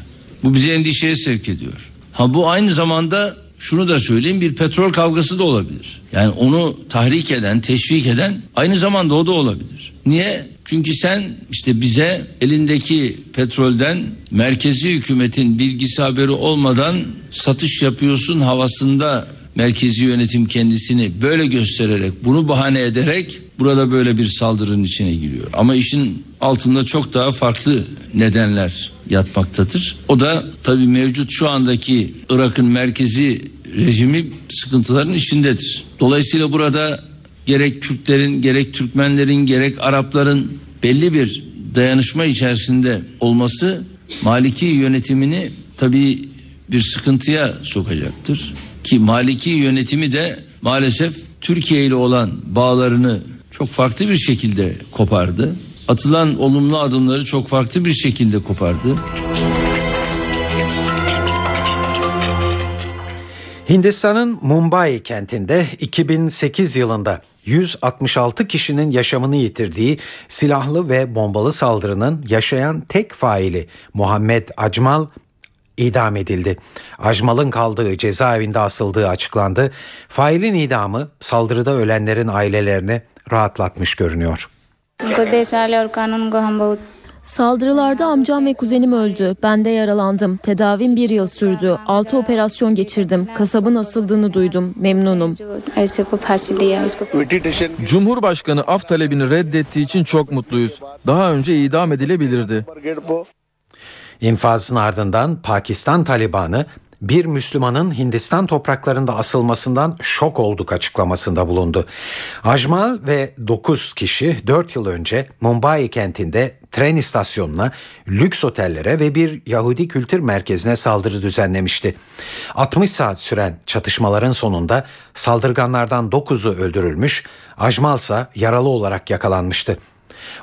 Bu bizi endişeye sevk ediyor. Ha, bu aynı zamanda şunu da söyleyeyim, bir petrol kavgası da olabilir. Yani onu tahrik eden, teşvik eden aynı zamanda o da olabilir. Niye? Çünkü sen işte bize elindeki petrolden merkezi hükümetin bilgisi haberi olmadan satış yapıyorsun havasında merkezi yönetim kendisini böyle göstererek, bunu bahane ederek burada böyle bir saldırının içine giriyor. Ama işin altında çok daha farklı nedenler yatmaktadır. O da tabii mevcut şu andaki Irak'ın merkezi rejimi sıkıntıların içindedir. Dolayısıyla burada gerek Kürtlerin, gerek Türkmenlerin, gerek Arapların belli bir dayanışma içerisinde olması Maliki yönetimini tabii bir sıkıntıya sokacaktır. Ki Maliki yönetimi de maalesef Türkiye ile olan bağlarını çok farklı bir şekilde kopardı. Atılan olumlu adımları çok farklı bir şekilde kopardı. Hindistan'ın Mumbai kentinde iki bin sekiz yılında yüz altmış altı kişinin yaşamını yitirdiği silahlı ve bombalı saldırının yaşayan tek faili Muhammed Ajmal idam edildi. Ajmal'ın kaldığı cezaevinde asıldığı açıklandı. Failin idamı saldırıda ölenlerin ailelerini rahatlatmış görünüyor. Saldırılarda amcam ve kuzenim öldü. Ben de yaralandım. Tedavim bir yıl sürdü. Altı operasyon geçirdim. Kasabın asıldığını duydum. Memnunum. Cumhurbaşkanı af talebini reddettiği için çok mutluyuz. Daha önce idam edilebilirdi. İnfazın ardından Pakistan Talibanı bir Müslümanın Hindistan topraklarında asılmasından şok olduk açıklamasında bulundu. Ajmal ve dokuz kişi dört yıl önce Mumbai kentinde tren istasyonuna, lüks otellere ve bir Yahudi kültür merkezine saldırı düzenlemişti. altmış saat süren çatışmaların sonunda saldırganlardan dokuzu öldürülmüş, Ajmal ise yaralı olarak yakalanmıştı.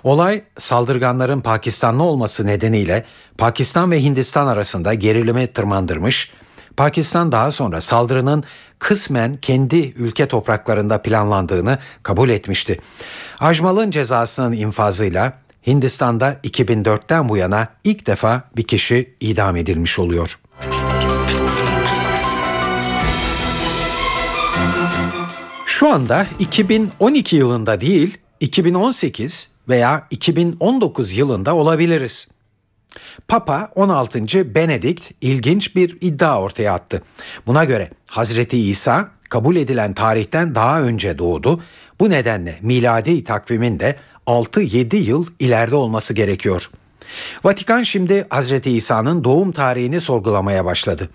Olay saldırganların Pakistanlı olması nedeniyle Pakistan ve Hindistan arasında gerilimi tırmandırmış, Pakistan daha sonra saldırının kısmen kendi ülke topraklarında planlandığını kabul etmişti. Ajmal'ın cezasının infazıyla Hindistan'da iki bin dörtten bu yana ilk defa bir kişi idam edilmiş oluyor. Şu anda iki bin on iki yılında değil, iki bin on sekiz veya iki bin on dokuz yılında olabiliriz. Papa on altıncı Benedikt ilginç bir iddia ortaya attı. Buna göre Hazreti İsa kabul edilen tarihten daha önce doğdu. Bu nedenle miladi takvimin de altı yedi yıl ileride olması gerekiyor. Vatikan şimdi Hazreti İsa'nın doğum tarihini sorgulamaya başladı.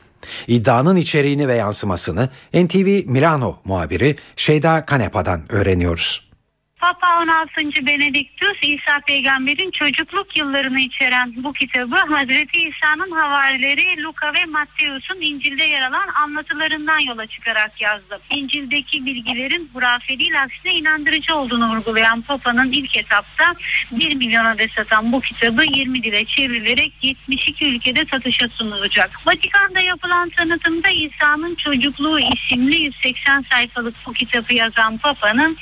İddianın içeriğini ve yansımasını N T V Milano muhabiri Şeyda Kanepa'dan öğreniyoruz. Papa on altıncı Benediktus, İsa peygamberin çocukluk yıllarını içeren bu kitabı Hazreti İsa'nın havarileri Luka ve Matteus'un İncil'de yer alan anlatılarından yola çıkarak yazdı. İncil'deki bilgilerin hurafeliği aksine inandırıcı olduğunu vurgulayan Papa'nın ilk etapta bir milyon adet satan bu kitabı yirmi dile çevrilerek yetmiş iki ülkede satışa sunulacak. Vatikan'da yapılan tanıtımda İsa'nın Çocukluğu isimli yüz seksen sayfalık bu kitabı yazan Papa'nın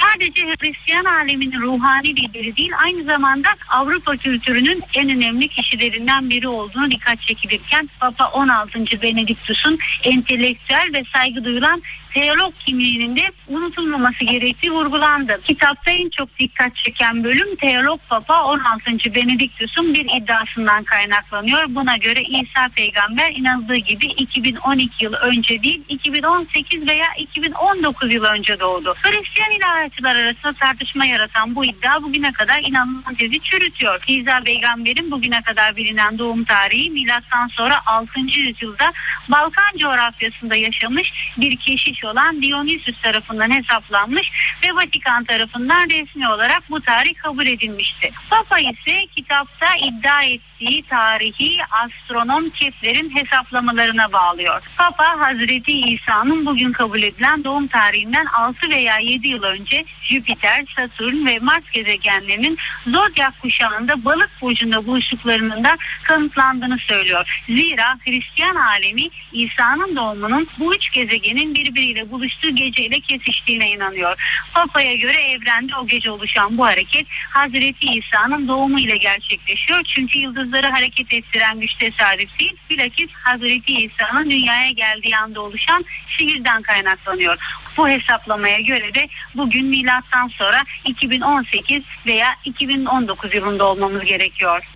sadece Hristiyan aleminin ruhani lideri değil, aynı zamanda Avrupa kültürünün en önemli kişilerinden biri olduğunu dikkat çekilirken Papa on altıncı Benediktus'un entelektüel ve saygı duyulan teolog kimliğinin de unutulmaması gerektiği vurgulandı. Kitapta en çok dikkat çeken bölüm teolog Papa on altıncı Benediktus'un bir iddiasından kaynaklanıyor. Buna göre İsa peygamber inanıldığı gibi iki bin on iki yıl önce değil, iki bin on sekiz veya iki bin on dokuz yıl önce doğdu. Hristiyan ilahiyatçılar arasında tartışma yaratan bu iddia bugüne kadar inanılan tezi çürütüyor. İsa peygamberin bugüne kadar bilinen doğum tarihi milattan sonra altıncı yüzyılda Balkan coğrafyasında yaşamış bir keşiş olan Dionysus tarafından hesaplanmış ve Vatikan tarafından resmi olarak bu tarih kabul edilmişti. Papa ise kitapta iddia ettiği tarihi astronom Kepler'in hesaplamalarına bağlıyor. Papa Hazreti İsa'nın bugün kabul edilen doğum tarihinden altı veya yedi yıl önce Jüpiter, Satürn ve Mars gezegenlerinin Zodyak kuşağında Balık burcunda buluştuklarının da kanıtlandığını söylüyor. Zira Hristiyan alemi İsa'nın doğumunun bu üç gezegenin birbiriyle ile buluştuğu geceyle kesiştiğine inanıyor. Papa'ya göre evrende o gece oluşan bu hareket Hazreti İsa'nın doğumu ile gerçekleşiyor. Çünkü yıldızları hareket ettiren güç tesadüf değil, bilakis Hazreti İsa'nın dünyaya geldiği anda oluşan sihirden kaynaklanıyor. Bu hesaplamaya göre de bugün milattan sonra iki bin on sekiz veya iki bin on dokuz yılında olmamız gerekiyor.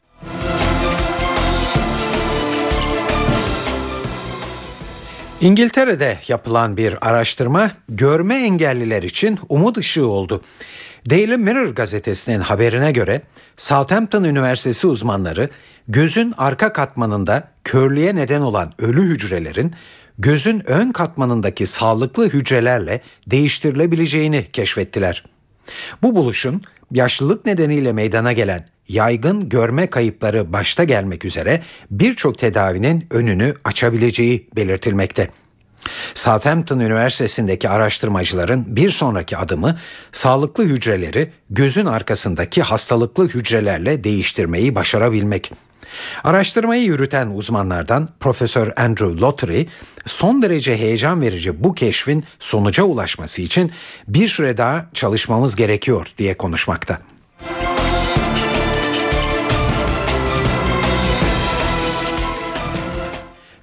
İngiltere'de yapılan bir araştırma görme engelliler için umut ışığı oldu. Daily Mirror gazetesinin haberine göre Southampton Üniversitesi uzmanları gözün arka katmanında körlüğe neden olan ölü hücrelerin gözün ön katmanındaki sağlıklı hücrelerle değiştirilebileceğini keşfettiler. Bu buluşun yaşlılık nedeniyle meydana gelen yaygın görme kayıpları başta gelmek üzere birçok tedavinin önünü açabileceği belirtilmekte. Southampton Üniversitesi'ndeki araştırmacıların bir sonraki adımı sağlıklı hücreleri gözün arkasındaki hastalıklı hücrelerle değiştirmeyi başarabilmek. Araştırmayı yürüten uzmanlardan Profesör Andrew Lottery, son derece heyecan verici bu keşfin sonuca ulaşması için bir süre daha çalışmamız gerekiyor diye konuşmakta.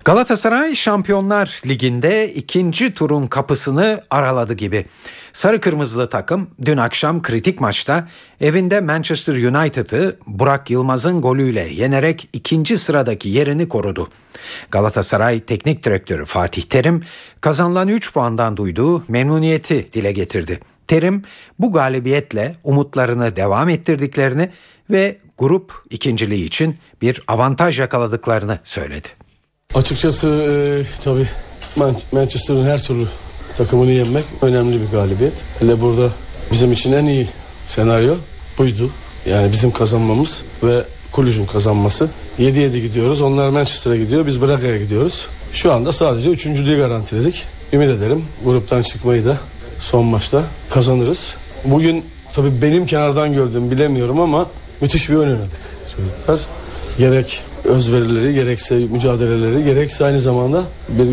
Galatasaray Şampiyonlar Ligi'nde ikinci turun kapısını araladı gibi. Sarı kırmızılı takım dün akşam kritik maçta evinde Manchester United'ı Burak Yılmaz'ın golüyle yenerek ikinci sıradaki yerini korudu. Galatasaray Teknik Direktörü Fatih Terim kazanılan üç puandan duyduğu memnuniyeti dile getirdi. Terim bu galibiyetle umutlarını devam ettirdiklerini ve grup ikinciliği için bir avantaj yakaladıklarını söyledi. Açıkçası e, tabii Manchester'ın her türlü takımını yenmek önemli bir galibiyet. Hele burada bizim için en iyi senaryo buydu. Yani bizim kazanmamız ve Kulüc'ün kazanması. yedi yedi gidiyoruz. Onlar Manchester'a gidiyor. Biz Braga'ya gidiyoruz. Şu anda sadece üçüncülüğü garantiledik. Ümit ederim gruptan çıkmayı da son maçta kazanırız. Bugün tabii benim kenardan gördüğümü bilemiyorum ama müthiş bir oyun oynadık çocuklar. gerek özverileri, gerekse mücadeleleri, gerekse aynı zamanda bir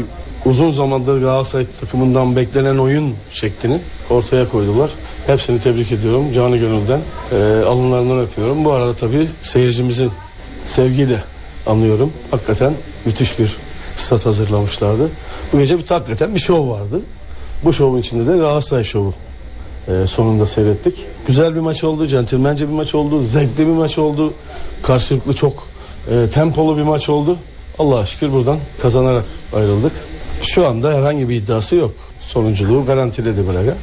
uzun zamandır Galatasaray takımından beklenen oyun şeklini ortaya koydular. Hepsini tebrik ediyorum canı gönülden. E, alınlarından öpüyorum. Bu arada tabii seyircimizin sevgiyle anlıyorum. Hakikaten müthiş bir stat hazırlamışlardı. Bu gece bir hakikaten bir şov vardı. Bu şovun içinde de Galatasaray şovu e, sonunda seyrettik. Güzel bir maç oldu, centilmence bir maç oldu, zevkli bir maç oldu. Karşılıklı çok e, tempolu bir maç oldu. Allah'a şükür buradan kazanarak ayrıldık. Şu anda herhangi bir iddiası yok. Sonunculuğu garantiledi Braga.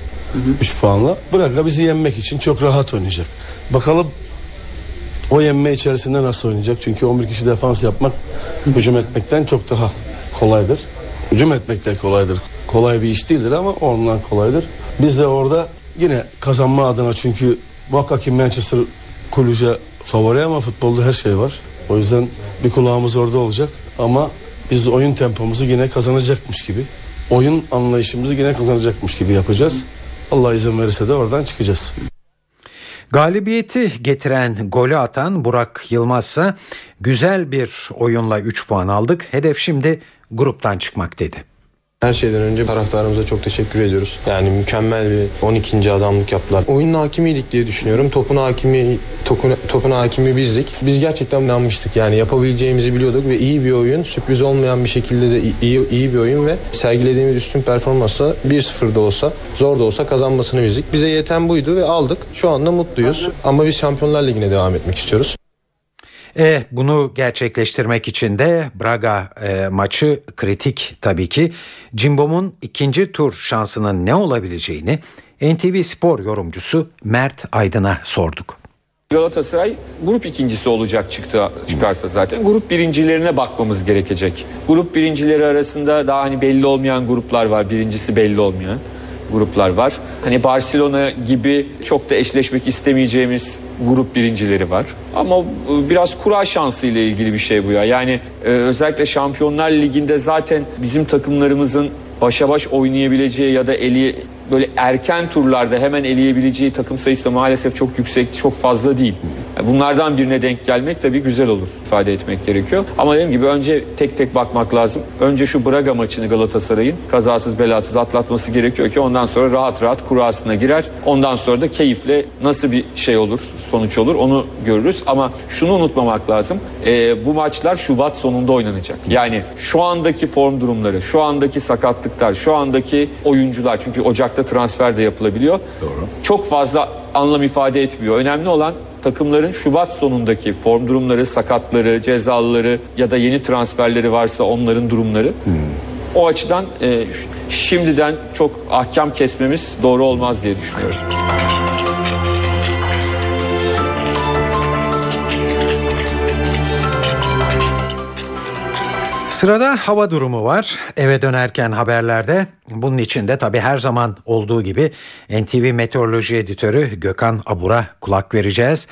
üç puanla. Braga bizi yenmek için çok rahat oynayacak. Bakalım o yenme içerisinde nasıl oynayacak? Çünkü on bir kişi defans yapmak hücum etmekten çok daha kolaydır. Hücum etmekten kolaydır. Kolay bir iş değildir ama ondan kolaydır. Biz de orada yine kazanma adına, çünkü muhakkak ki Manchester kulüce favori ama futbolda her şey var. O yüzden bir kulağımız orada olacak ama biz oyun tempomuzu yine kazanacakmış gibi, oyun anlayışımızı yine kazanacakmış gibi yapacağız. Allah izin verirse de oradan çıkacağız. Galibiyeti getiren, golü atan Burak Yılmaz'sa güzel bir oyunla üç puan aldık. Hedef şimdi gruptan çıkmak dedi. Her şeyden önce taraftarımıza çok teşekkür ediyoruz. Yani mükemmel bir on ikinci adamlık yaptılar. Oyunun hakimiydik diye düşünüyorum. Topun hakimi topun, topun hakimi bizdik. Biz gerçekten inanmıştık. Yani yapabileceğimizi biliyorduk ve iyi bir oyun, sürpriz olmayan bir şekilde de iyi iyi bir oyun ve sergilediğimiz üstün performansla bir sıfır da olsa, zor da olsa kazanmasını bizdik. Bize yeten buydu ve aldık. Şu anda mutluyuz. Ama biz Şampiyonlar Ligi'ne devam etmek istiyoruz. E, bunu gerçekleştirmek için de Braga e, maçı kritik tabii ki. Cimbom'un ikinci tur şansının ne olabileceğini N T V Spor yorumcusu Mert Aydın'a sorduk. Galatasaray grup ikincisi olacak çıktı çıkarsa zaten. Grup birincilerine bakmamız gerekecek. Grup birincileri arasında daha hani belli olmayan gruplar var. Birincisi belli olmayan gruplar var. Hani Barcelona gibi çok da eşleşmek istemeyeceğimiz grup birincileri var. Ama biraz kura şansı ile ilgili bir şey bu ya. Yani e, özellikle Şampiyonlar Ligi'nde zaten bizim takımlarımızın başa baş oynayabileceği ya da eli böyle erken turlarda hemen eleyebileceği takım sayısı da maalesef çok yüksek, çok fazla değil. Yani bunlardan birine denk gelmek tabii güzel olur, ifade etmek gerekiyor. Ama dediğim gibi önce tek tek bakmak lazım. Önce şu Braga maçını Galatasaray'ın kazasız belasız atlatması gerekiyor ki ondan sonra rahat rahat kurasına girer. Ondan sonra da keyifle nasıl bir şey olur, sonuç olur onu görürüz. Ama şunu unutmamak lazım. E, bu maçlar Şubat sonunda oynanacak. Yani şu andaki form durumları, şu andaki sakatlıklar, şu andaki oyuncular, çünkü Ocak transfer de yapılabiliyor. Doğru. Çok fazla anlam ifade etmiyor. Önemli olan takımların Şubat sonundaki form durumları, sakatları, cezaları ya da yeni transferleri varsa onların durumları. Hmm. O açıdan e, şimdiden çok ahkam kesmemiz doğru olmaz diye düşünüyorum. Sırada hava durumu var. Eve dönerken haberlerde. Bunun için de tabii her zaman olduğu gibi N T V Meteoroloji Editörü Gökhan Abur'a kulak vereceğiz.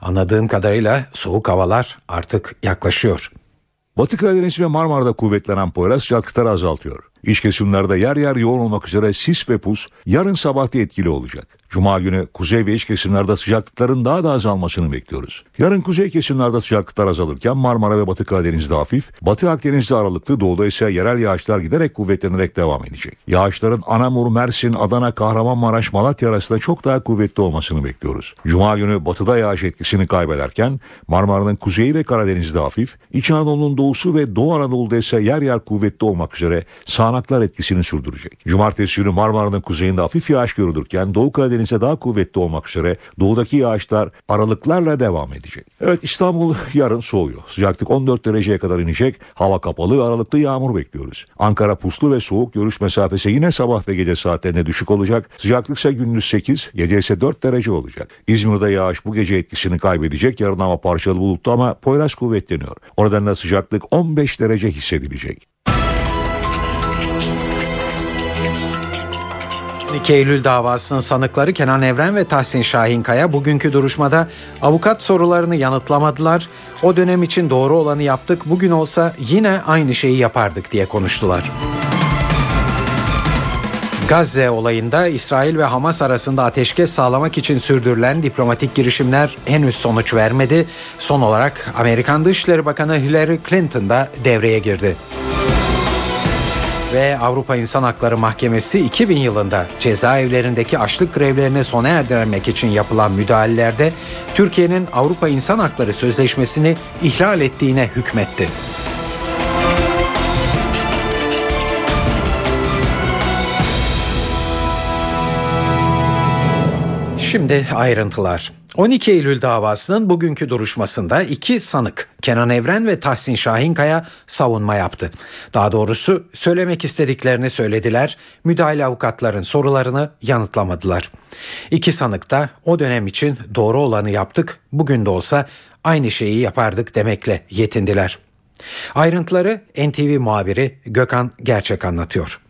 Anladığım kadarıyla soğuk havalar artık yaklaşıyor. Batı Karadeniz ve Marmara'da kuvvetlenen Poyraz çatkıları azaltıyor. İç kesimlerde yer yer yoğun olmak üzere sis ve pus yarın sabah da etkili olacak. Cuma günü kuzey ve iç kesimlerde sıcaklıkların daha da azalmasını bekliyoruz. Yarın kuzey kesimlerde sıcaklıklar azalırken Marmara ve Batı Karadeniz'de hafif, Batı Akdeniz'de aralıklı, doğuda ise yerel yağışlar giderek kuvvetlenerek devam edecek. Yağışların Anamur, Mersin, Adana, Kahramanmaraş, Malatya arasında çok daha kuvvetli olmasını bekliyoruz. Cuma günü batıda yağış etkisini kaybederken Marmara'nın kuzeyi ve Karadeniz'de hafif, İç Anadolu'nun doğusu ve Doğu Anadolu'da ise yer yer kuvvetli olmak üzere sağanaklar etkisini sürdürecek. Cumartesi günü Marmara'nın kuzeyinde hafif yağış görülürken Doğu Karadeniz'de daha kuvvetli olmak üzere doğudaki yağışlar aralıklarla devam edecek. Evet, İstanbul yarın soğuyor. Sıcaklık on dört dereceye kadar inecek. Hava kapalı ve aralıklı yağmur bekliyoruz. Ankara puslu ve soğuk, görüş mesafesi yine sabah ve gece saatlerinde düşük olacak. Sıcaklık ise gündüz sekiz, gece ise dört derece olacak. İzmir'de yağış bu gece etkisini kaybedecek. Yarın hava parçalı bulutlu ama Poyraz kuvvetleniyor. O nedenle sıcaklık on beş derece hissedilecek. on iki Eylül davasının sanıkları Kenan Evren ve Tahsin Şahinkaya bugünkü duruşmada avukat sorularını yanıtlamadılar. O dönem için doğru olanı yaptık, bugün olsa yine aynı şeyi yapardık diye konuştular. Gazze olayında İsrail ve Hamas arasında ateşkes sağlamak için sürdürülen diplomatik girişimler henüz sonuç vermedi. Son olarak Amerikan Dışişleri Bakanı Hillary Clinton da devreye girdi. Ve Avrupa İnsan Hakları Mahkemesi iki bin yılında cezaevlerindeki açlık grevlerini sona erdirmek için yapılan müdahalelerde Türkiye'nin Avrupa İnsan Hakları Sözleşmesi'ni ihlal ettiğine hükmetti. Şimdi ayrıntılar. on iki Eylül davasının bugünkü duruşmasında iki sanık Kenan Evren ve Tahsin Şahinkaya savunma yaptı. Daha doğrusu söylemek istediklerini söylediler, müdahale avukatların sorularını yanıtlamadılar. İki sanık da o dönem için doğru olanı yaptık, bugün de olsa aynı şeyi yapardık demekle yetindiler. Ayrıntıları N T V muhabiri Gökhan Gerçek anlatıyor.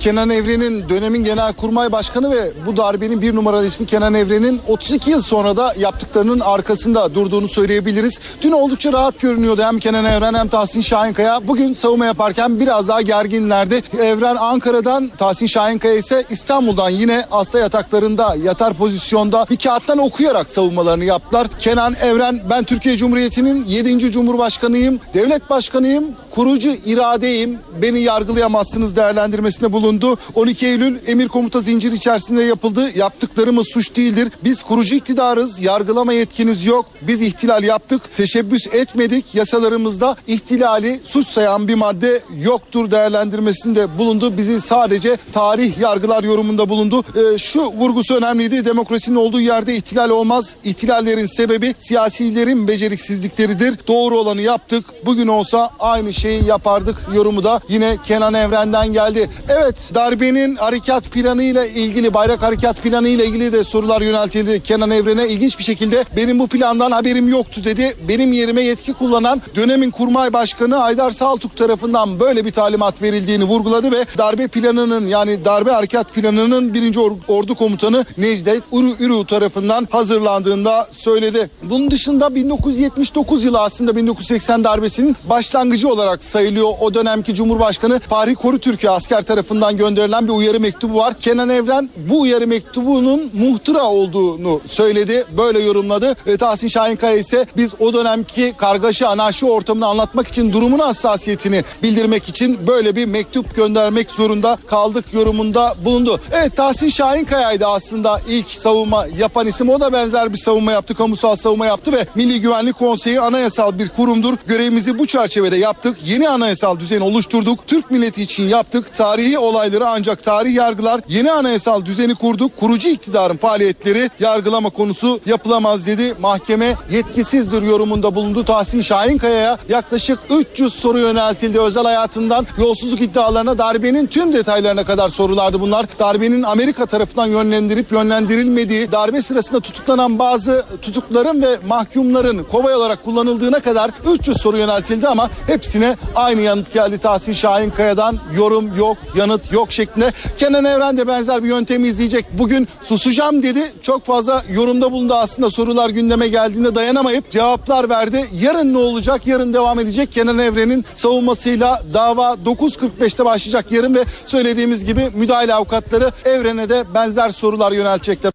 Kenan Evren'in dönemin Genelkurmay Başkanı ve bu darbenin bir numaralı ismi Kenan Evren'in otuz iki yıl sonra da yaptıklarının arkasında durduğunu söyleyebiliriz. Dün oldukça rahat görünüyordu hem Kenan Evren hem Tahsin Şahinkaya. Bugün savunma yaparken biraz daha gerginlerdi. Evren Ankara'dan, Tahsin Şahinkaya ise İstanbul'dan yine hasta yataklarında yatar pozisyonda bir kağıttan okuyarak savunmalarını yaptılar. Kenan Evren, ben Türkiye Cumhuriyeti'nin yedinci Cumhurbaşkanıyım, devlet başkanıyım, kurucu iradeyim, beni yargılayamazsınız değerlendirmesinde bulundu. on iki Eylül emir komuta zinciri içerisinde yapıldı. Yaptıklarımız suç değildir. Biz kurucu iktidarız. Yargılama yetkiniz yok. Biz ihtilal yaptık. Teşebbüs etmedik. Yasalarımızda ihtilali suç sayan bir madde yoktur değerlendirmesinde bulundu. Bizi sadece tarih yargılar yorumunda bulundu. E, şu vurgusu önemliydi. Demokrasinin olduğu yerde ihtilal olmaz. İhtilallerin sebebi siyasilerin beceriksizlikleridir. Doğru olanı yaptık. Bugün olsa aynı şeyi yapardık yorumu da yine Kenan Evren'den geldi. Evet, darbenin harekat planı ile ilgili, bayrak harekat planı ile ilgili de sorular yöneltildi Kenan Evren'e. İlginç bir şekilde benim bu plandan haberim yoktu dedi. Benim yerime yetki kullanan dönemin kurmay başkanı Aydar Saltuk tarafından böyle bir talimat verildiğini vurguladı ve darbe planının, yani darbe harekat planının birinci ordu komutanı Necdet Uru tarafından hazırlandığında söyledi. Bunun dışında bin dokuz yüz yetmiş dokuz yılı aslında bin dokuz yüz seksen darbesinin başlangıcı olarak sayılıyor. O dönemki Cumhurbaşkanı Fahri Korutürk asker tarafından gönderilen bir uyarı mektubu var. Kenan Evren bu uyarı mektubunun muhtıra olduğunu söyledi. Böyle yorumladı. E, Tahsin Şahinkaya ise biz o dönemki kargaşa, anarşi ortamını anlatmak için, durumun hassasiyetini bildirmek için böyle bir mektup göndermek zorunda kaldık yorumunda bulundu. Evet, Tahsin Şahinkaya'ydı aslında ilk savunma yapan isim. O da benzer bir savunma yaptı. Kamusal savunma yaptı ve Milli Güvenlik Konseyi anayasal bir kurumdur. Görevimizi bu çerçevede yaptık. Yeni anayasal düzeni oluşturduk. Türk milleti için yaptık. Tarihi olan olayları ancak tarih yargılar, yeni anayasal düzeni kurduk. Kurucu iktidarın faaliyetleri yargılama konusu yapılamaz dedi. Mahkeme yetkisizdir yorumunda bulundu. Tahsin Şahinkaya'ya yaklaşık üç yüz soru yöneltildi. Özel hayatından yolsuzluk iddialarına, darbenin tüm detaylarına kadar sorulardı bunlar. Darbenin Amerika tarafından yönlendirip yönlendirilmediği, darbe sırasında tutuklanan bazı tutukların ve mahkumların kovay olarak kullanıldığına kadar üç yüz soru yöneltildi ama hepsine aynı yanıt geldi Tahsin Şahinkaya'dan. Yorum yok, yanıt yok şeklinde. Kenan Evren de benzer bir yöntemi izleyecek. Bugün susacağım dedi. Çok fazla yorumda bulundu aslında. Sorular gündeme geldiğinde dayanamayıp cevaplar verdi. Yarın ne olacak? Yarın devam edecek Kenan Evren'in savunmasıyla. Dava dokuz kırk beşte başlayacak yarın ve söylediğimiz gibi müdahale avukatları Evren'e de benzer sorular yöneltecekler.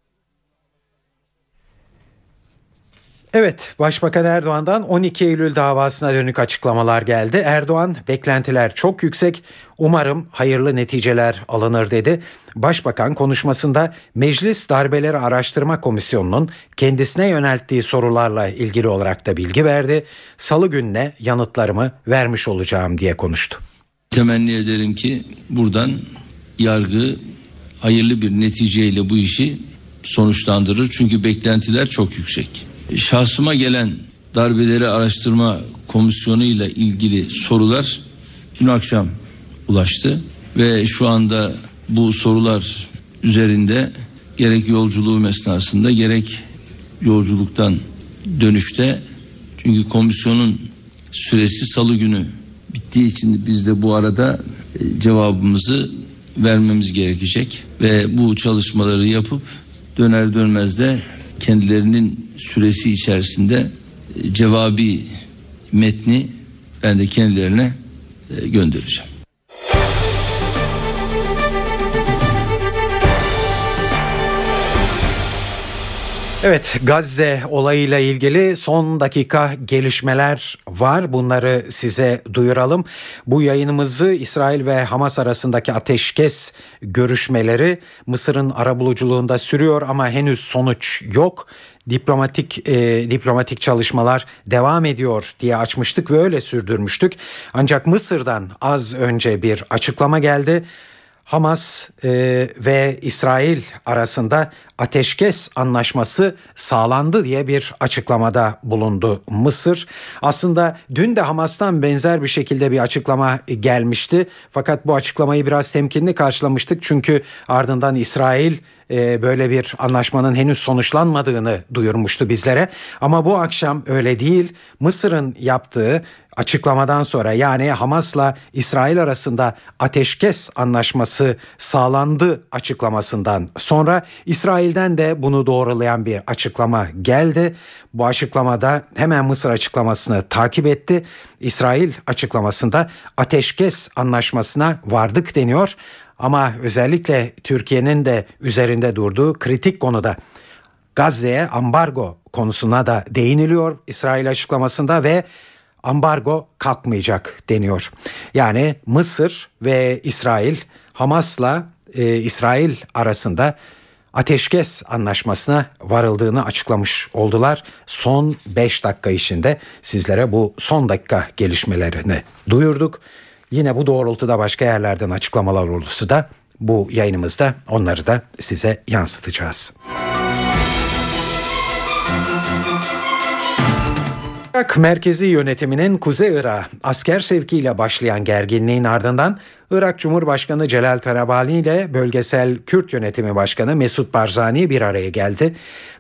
Evet, Başbakan Erdoğan'dan on iki Eylül davasına dönük açıklamalar geldi. Erdoğan, beklentiler çok yüksek, umarım hayırlı neticeler alınır dedi. Başbakan konuşmasında Meclis Darbeleri Araştırma Komisyonu'nun kendisine yönelttiği sorularla ilgili olarak da bilgi verdi. Salı gününe yanıtlarımı vermiş olacağım diye konuştu. Temenni ederim ki buradan yargı hayırlı bir neticeyle bu işi sonuçlandırır. Çünkü beklentiler çok yüksek. Şahsıma gelen darbeleri araştırma komisyonu ile ilgili sorular dün akşam ulaştı ve şu anda bu sorular üzerinde gerek yolculuğum esnasında gerek yolculuktan dönüşte, çünkü komisyonun süresi salı günü bittiği için biz de bu arada cevabımızı vermemiz gerekecek ve bu çalışmaları yapıp döner dönmez de kendilerinin süresi içerisinde cevabi metni ben de kendilerine göndereceğim. Evet, Gazze olayıyla ilgili son dakika gelişmeler var. Bunları size duyuralım. Bu yayınımızı İsrail ve Hamas arasındaki ateşkes görüşmeleri Mısır'ın arabuluculuğunda sürüyor ama henüz sonuç yok. Diplomatik e, diplomatik çalışmalar devam ediyor diye açmıştık ve öyle sürdürmüştük. Ancak Mısır'dan az önce bir açıklama geldi. Hamas e, ve İsrail arasında ateşkes anlaşması sağlandı diye bir açıklamada bulundu Mısır. Aslında dün de Hamas'tan benzer bir şekilde bir açıklama gelmişti. Fakat bu açıklamayı biraz temkinli karşılamıştık. Çünkü ardından İsrail e, böyle bir anlaşmanın henüz sonuçlanmadığını duyurmuştu bizlere. Ama bu akşam öyle değil. Mısır'ın yaptığı açıklamadan sonra, yani Hamas'la İsrail arasında ateşkes anlaşması sağlandı açıklamasından sonra İsrail'den de bunu doğrulayan bir açıklama geldi. Bu açıklamada hemen Mısır açıklamasını takip etti. İsrail açıklamasında ateşkes anlaşmasına vardık deniyor ama özellikle Türkiye'nin de üzerinde durduğu kritik konuda Gazze'ye ambargo konusuna da değiniliyor İsrail açıklamasında ve ambargo kalkmayacak deniyor. Yani Mısır ve İsrail, Hamas'la e, İsrail arasında ateşkes anlaşmasına varıldığını açıklamış oldular. Son beş dakika içinde sizlere bu son dakika gelişmelerini duyurduk. Yine bu doğrultuda başka yerlerden açıklamalar olursa da bu yayınımızda onları da size yansıtacağız. Irak merkezi yönetiminin Kuzey Irak'a asker sevkiyle başlayan gerginliğin ardından Irak Cumhurbaşkanı Celal Talabani ile Bölgesel Kürt Yönetimi Başkanı Mesut Barzani bir araya geldi.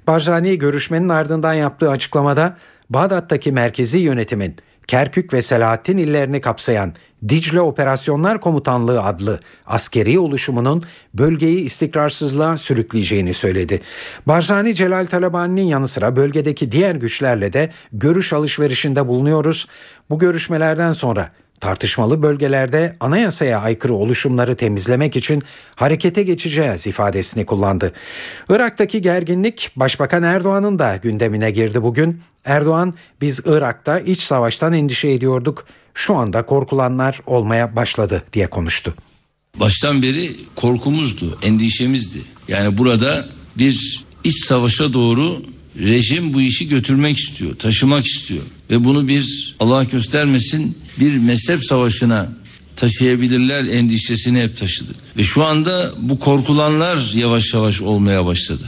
Barzani görüşmenin ardından yaptığı açıklamada Bağdat'taki merkezi yönetimin Kerkük ve Selahattin illerini kapsayan Dicle Operasyonlar Komutanlığı adlı askeri oluşumunun bölgeyi istikrarsızlığa sürükleyeceğini söyledi. Barzani, Celal Talabani'nin yanı sıra bölgedeki diğer güçlerle de görüş alışverişinde bulunuyoruz. Bu görüşmelerden sonra tartışmalı bölgelerde anayasaya aykırı oluşumları temizlemek için harekete geçeceğiz ifadesini kullandı. Irak'taki gerginlik Başbakan Erdoğan'ın da gündemine girdi bugün. Erdoğan, "Biz Irak'ta iç savaştan endişe ediyorduk. Şu anda korkulanlar olmaya başladı" diye konuştu. Baştan beri korkumuzdu, endişemizdi. Yani burada bir iç savaşa doğru rejim bu işi götürmek istiyor, taşımak istiyor. Ve bunu bir, Allah göstermesin, bir mezhep savaşına taşıyabilirler endişesini hep taşıdık. Ve şu anda bu korkulanlar yavaş yavaş olmaya başladı.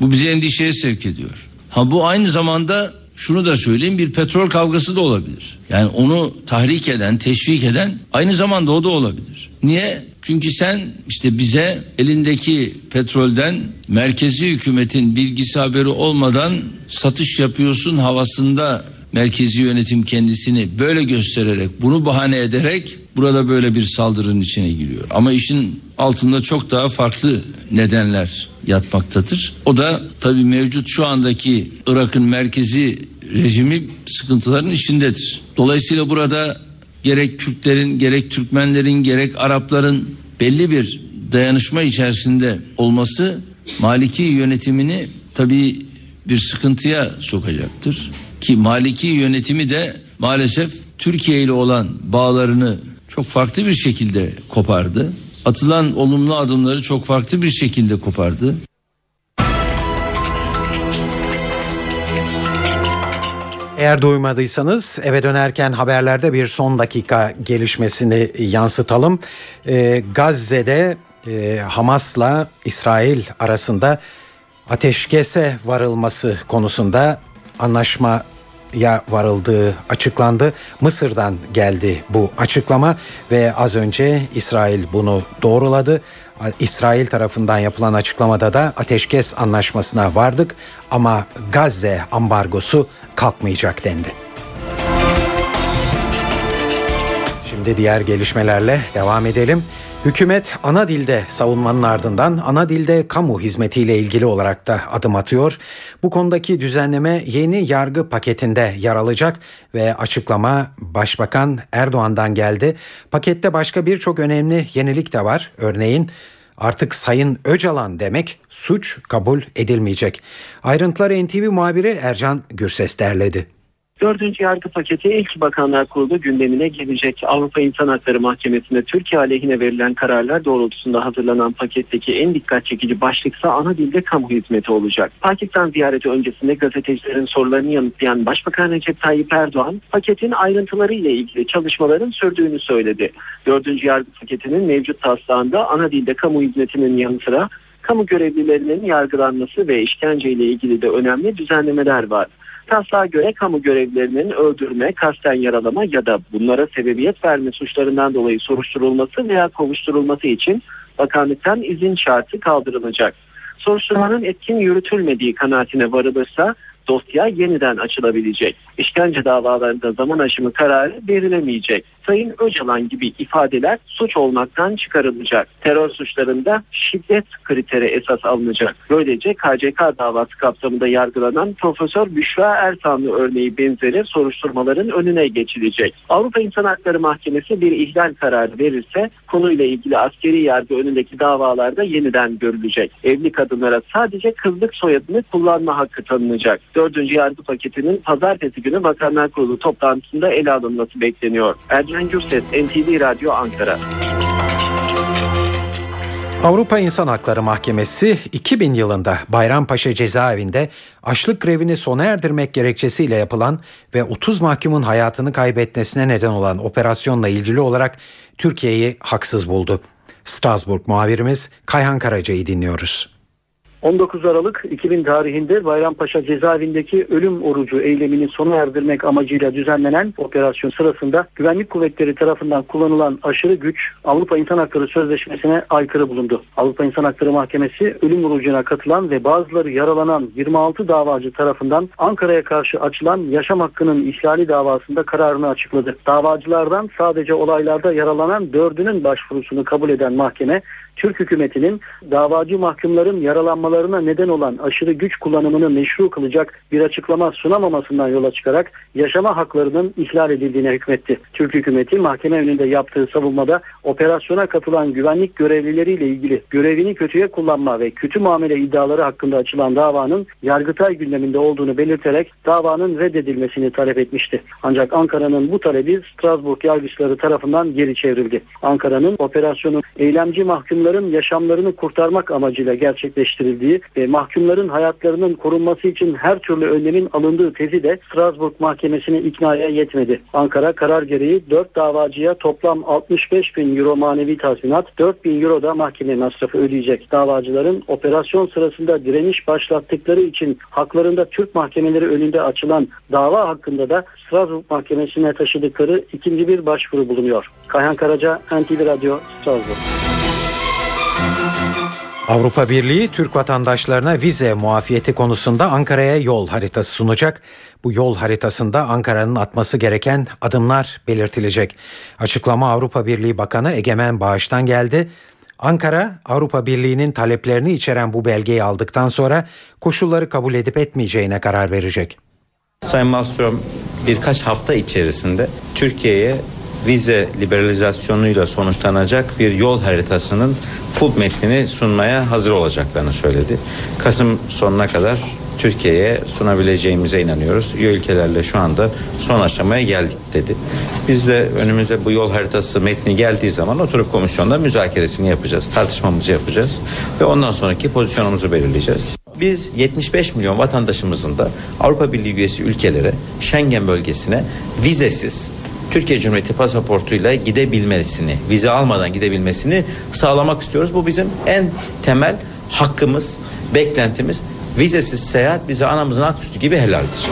Bu bizi endişeye sevk ediyor. Ha bu aynı zamanda şunu da söyleyeyim, bir petrol kavgası da olabilir. Yani onu tahrik eden, teşvik eden aynı zamanda o da olabilir. Niye? Çünkü sen işte bize elindeki petrolden merkezi hükümetin bilgisi haberi olmadan satış yapıyorsun havasında merkezi yönetim kendisini böyle göstererek, bunu bahane ederek burada böyle bir saldırının içine giriyor. Ama işin altında çok daha farklı nedenler yatmaktadır. O da tabii mevcut şu andaki Irak'ın merkezi rejimi sıkıntıların içindedir. Dolayısıyla burada gerek Kürtlerin, gerek Türkmenlerin, gerek Arapların belli bir dayanışma içerisinde olması Maliki yönetimini tabii bir sıkıntıya sokacaktır. Ki Maliki yönetimi de maalesef Türkiye ile olan bağlarını çok farklı bir şekilde kopardı. Atılan olumlu adımları çok farklı bir şekilde kopardı. Eğer duymadıysanız eve dönerken haberlerde bir son dakika gelişmesini yansıtalım. Ee, Gazze'de e, Hamas'la İsrail arasında ateşkese varılması konusunda anlaşmaya varıldığı açıklandı. Mısır'dan geldi bu açıklama ve az önce İsrail bunu doğruladı. İsrail tarafından yapılan açıklamada da ateşkes anlaşmasına vardık ama Gazze ambargosu kalkmayacak dendi. Şimdi diğer gelişmelerle devam edelim. Hükümet ana dilde savunmanın ardından ana dilde kamu hizmetiyle ilgili olarak da adım atıyor. Bu konudaki düzenleme yeni yargı paketinde yer alacak ve açıklama Başbakan Erdoğan'dan geldi. Pakette başka birçok önemli yenilik de var. Örneğin Artık Sayın Öcalan demek suç kabul edilmeyecek. Ayrıntıları N T V muhabiri Ercan Gürses derledi. Dördüncü yargı paketi ilk Bakanlar Kurulu gündemine gelecek. Avrupa İnsan Hakları Mahkemesi'nde Türkiye aleyhine verilen kararlar doğrultusunda hazırlanan paketteki en dikkat çekici başlıksa ana dilde kamu hizmeti olacak. Pakistan ziyareti öncesinde gazetecilerin sorularını yanıtlayan Başbakan Recep Tayyip Erdoğan, paketin ayrıntıları ile ilgili çalışmaların sürdüğünü söyledi. Dördüncü yargı paketinin mevcut taslağında ana dilde kamu hizmetinin yanı sıra kamu görevlilerinin yargılanması ve işkenceyle ilgili de önemli düzenlemeler var. Taslağa göre kamu görevlilerinin öldürme, kasten yaralama ya da bunlara sebebiyet verme suçlarından dolayı soruşturulması veya kovuşturulması için bakanlıktan izin şartı kaldırılacak. Soruşturmanın etkin yürütülmediği kanaatine varılırsa dosya yeniden açılabilecek. İşkence davalarında zaman aşımı kararı verilemeyecek. Sayın Öcalan gibi ifadeler suç olmaktan çıkarılacak. Terör suçlarında şiddet kriteri esas alınacak. Böylece K C K davası kapsamında yargılanan Profesör Büşra Ertanlı örneği benzeri soruşturmaların önüne geçilecek. Avrupa İnsan Hakları Mahkemesi bir ihlal kararı verirse konuyla ilgili askeri yargı önündeki davalarda yeniden görülecek. Evli kadınlara sadece kızlık soyadını kullanma hakkı tanınacak. Dördüncü yargı paketinin pazartesi günü Bakanlar Kurulu toplantısında ele alınması bekleniyor. Ercan Gürses, N T V Radyo, Ankara. Avrupa İnsan Hakları Mahkemesi iki bin yılında Bayrampaşa cezaevinde açlık grevini sona erdirmek gerekçesiyle yapılan ve otuz mahkumun hayatını kaybetmesine neden olan operasyonla ilgili olarak Türkiye'yi haksız buldu. Strasbourg muhabirimiz Kayhan Karaca'yı dinliyoruz. on dokuz Aralık iki bin tarihinde Bayrampaşa cezaevindeki ölüm orucu eylemini sona erdirmek amacıyla düzenlenen operasyon sırasında güvenlik kuvvetleri tarafından kullanılan aşırı güç Avrupa İnsan Hakları Sözleşmesi'ne aykırı bulundu. Avrupa İnsan Hakları Mahkemesi ölüm orucuna katılan ve bazıları yaralanan yirmi altı davacı tarafından Ankara'ya karşı açılan yaşam hakkının ihlali davasında kararını açıkladı. Davacılardan sadece olaylarda yaralanan dördünün başvurusunu kabul eden mahkeme, Türk hükümetinin davacı mahkumların yaralanmalarına neden olan aşırı güç kullanımını meşru kılacak bir açıklama sunamamasından yola çıkarak yaşama haklarının ihlal edildiğine hükmetti. Türk hükümeti mahkeme önünde yaptığı savunmada operasyona katılan güvenlik görevlileriyle ilgili görevini kötüye kullanma ve kötü muamele iddiaları hakkında açılan davanın Yargıtay gündeminde olduğunu belirterek davanın reddedilmesini talep etmişti. Ancak Ankara'nın bu talebi Strasbourg yargıçları tarafından geri çevrildi. Ankara'nın operasyonu eylemci mahkumları yaşamlarını kurtarmak amacıyla gerçekleştirildiği ve mahkumların hayatlarının korunması için her türlü önlemin alındığı tezi de Strasbourg Mahkemesi'ni iknaya yetmedi. Ankara karar gereği dört davacıya toplam altmış beş bin euro manevi tazminat, dört bin euro da mahkeme masrafı ödeyecek. Davacıların operasyon sırasında direniş başlattıkları için haklarında Türk mahkemeleri önünde açılan dava hakkında da Strasbourg Mahkemesi'ne taşıdıkları ikinci bir başvuru bulunuyor. Kayhan Karaca, N T V Radyo, Strasbourg. Avrupa Birliği Türk vatandaşlarına vize muafiyeti konusunda Ankara'ya yol haritası sunacak. Bu yol haritasında Ankara'nın atması gereken adımlar belirtilecek. Açıklama Avrupa Birliği Bakanı Egemen Bağış'tan geldi. Ankara, Avrupa Birliği'nin taleplerini içeren bu belgeyi aldıktan sonra koşulları kabul edip etmeyeceğine karar verecek. Sayın Malmström birkaç hafta içerisinde Türkiye'ye vize liberalizasyonuyla sonuçlanacak bir yol haritasının full metnini sunmaya hazır olacaklarını söyledi. Kasım sonuna kadar Türkiye'ye sunabileceğimize inanıyoruz. Üye ülkelerle şu anda son aşamaya geldik dedi. Biz de önümüze bu yol haritası metni geldiği zaman oturup komisyonda müzakeresini yapacağız, tartışmamızı yapacağız ve ondan sonraki pozisyonumuzu belirleyeceğiz. Biz yetmiş beş milyon vatandaşımızın da Avrupa Birliği üyesi ülkelere, Schengen bölgesine vizesiz Türkiye Cumhuriyeti pasaportuyla gidebilmesini, vize almadan gidebilmesini sağlamak istiyoruz. Bu bizim en temel hakkımız, beklentimiz. Vizesiz seyahat bize anamızın ak sütü gibi helaldir.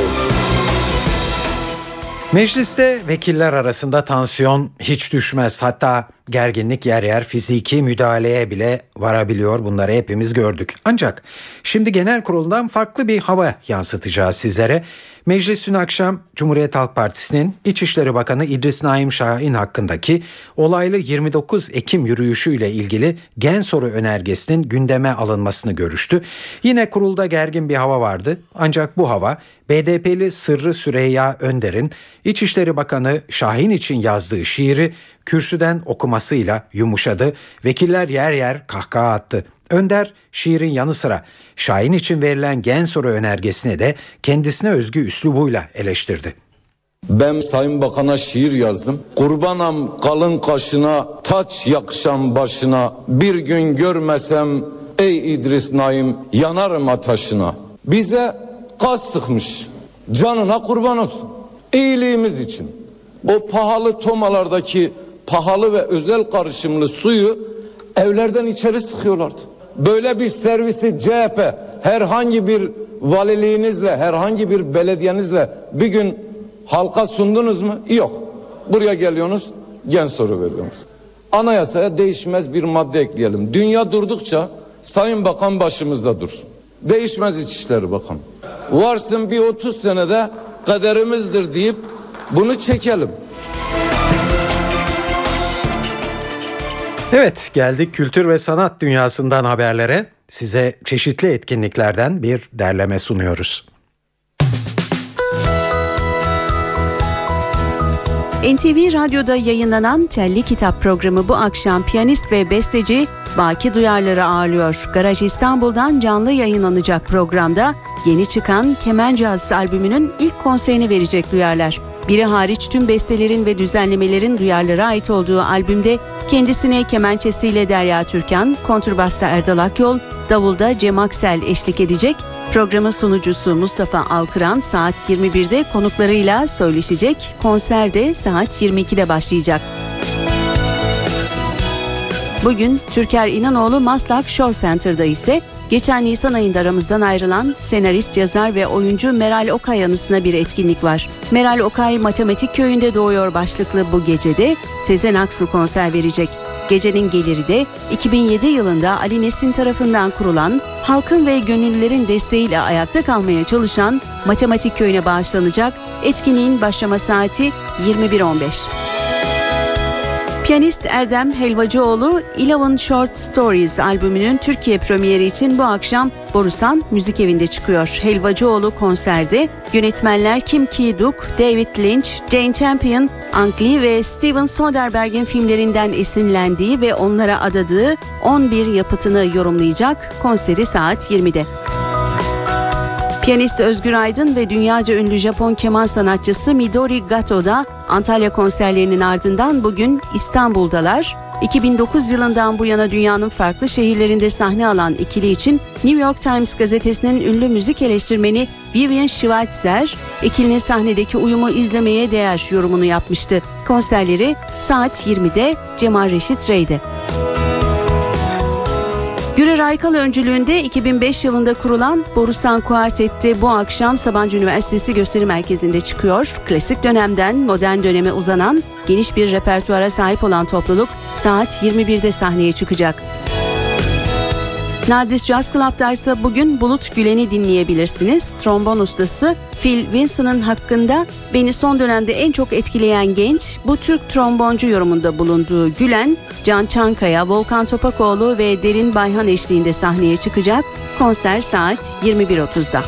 Mecliste vekiller arasında tansiyon hiç düşmez. Hatta gerginlik yer yer fiziki müdahaleye bile varabiliyor. Bunları hepimiz gördük. Ancak şimdi genel kuruldan farklı bir hava yansıtacağız sizlere. Meclis dün akşam Cumhuriyet Halk Partisi'nin İçişleri Bakanı İdris Naim Şahin hakkındaki olaylı yirmi dokuz Ekim yürüyüşüyle ilgili gen soru önergesinin gündeme alınmasını görüştü. Yine kurulda gergin bir hava vardı. Ancak bu hava B D P'li Sırrı Süreyya Önder'in İçişleri Bakanı Şahin için yazdığı şiiri kürsüden okuma açıklamasıyla yumuşadı, vekiller yer yer kahkaha attı. Önder şiirin yanı sıra Şahin için verilen gen soru önergesini de kendisine özgü üslubuyla eleştirdi. Ben Sayın Bakan'a şiir yazdım. Kurbanam kalın kaşına, taç yakışan başına, bir gün görmesem ey İdris Naim yanarım ataşına. Bize kas sıkmış, canına kurban olsun. İyiliğimiz için o pahalı tomalardaki pahalı ve özel karışımlı suyu evlerden içeri sıkıyorlardı. Böyle bir servisi C H P herhangi bir valiliğinizle, herhangi bir belediyenizle bir gün halka sundunuz mu? Yok. Buraya geliyorsunuz, gen soru veriyorsunuz. Anayasaya değişmez bir madde ekleyelim. Dünya durdukça Sayın Bakan başımızda dursun. Değişmez İçişleri Bakanı. Varsın bir otuz senede kaderimizdir deyip bunu çekelim. Evet, geldik kültür ve sanat dünyasından haberlere. Size çeşitli etkinliklerden bir derleme sunuyoruz. N T V Radyo'da yayınlanan Telli Kitap programı bu akşam piyanist ve besteci Baki Duyarlar'ı ağırlıyor. Garaj İstanbul'dan canlı yayınlanacak programda yeni çıkan Kemenci Azısı albümünün ilk konserini verecek Duyarlar. Biri hariç tüm bestelerin ve düzenlemelerin Duyarlar'a ait olduğu albümde kendisine kemençesiyle Derya Türkan, kontrbasta Erdal Akyol, davulda Cem Aksel eşlik edecek. Programın sunucusu Mustafa Alkiran saat yirmi birde konuklarıyla söyleşecek. Konser de saat yirmi ikide başlayacak. Bugün Türker İnanoğlu Maslak Show Center'da ise geçen Nisan ayında aramızdan ayrılan senarist, yazar ve oyuncu Meral Okay anısına bir etkinlik var. Meral Okay Matematik Köyü'nde doğuyor başlıklı bu gecede Sezen Aksu konser verecek. Gecenin geliri de iki bin yedi yılında Ali Nesin tarafından kurulan, halkın ve gönüllülerin desteğiyle ayakta kalmaya çalışan Matematik Köyü'ne bağışlanacak. Etkinliğin başlama saati yirmi bir on beş. Piyanist Erdem Helvacıoğlu, Eleven Short Stories albümünün Türkiye premieri için bu akşam Borusan Müzik Evi'nde çıkıyor. Helvacıoğlu konserde yönetmenler Kim Ki-duk, David Lynch, Jane Campion, Ang Lee ve Steven Soderbergh'in filmlerinden esinlendiği ve onlara adadığı on bir yapıtını yorumlayacak. Konseri saat yirmide. Piyanist Özgür Aydın ve dünyaca ünlü Japon keman sanatçısı Midori Gato'da Antalya konserlerinin ardından bugün İstanbul'dalar. iki bin dokuz yılından bu yana dünyanın farklı şehirlerinde sahne alan ikili için New York Times gazetesinin ünlü müzik eleştirmeni Vivian Schweitzer, ikilinin sahnedeki uyumu izlemeye değer yorumunu yapmıştı. Konserleri saat yirmide Cemal Reşit Rey'de. Gürer Aykal öncülüğünde iki bin beş yılında kurulan Borusan Kuartet'te bu akşam Sabancı Üniversitesi Gösteri Merkezi'nde çıkıyor. Klasik dönemden modern döneme uzanan, geniş bir repertuara sahip olan topluluk saat yirmi birde sahneye çıkacak. Nardis Jazz Club'da ise bugün Bulut Gülen'i dinleyebilirsiniz. Trombon ustası Phil Winson'ın hakkında beni son dönemde en çok etkileyen genç, bu Türk tromboncu yorumunda bulunduğu Gülen, Can Çankaya, Volkan Topakoğlu ve Derin Bayhan eşliğinde sahneye çıkacak. Konser saat yirmi bir otuzda.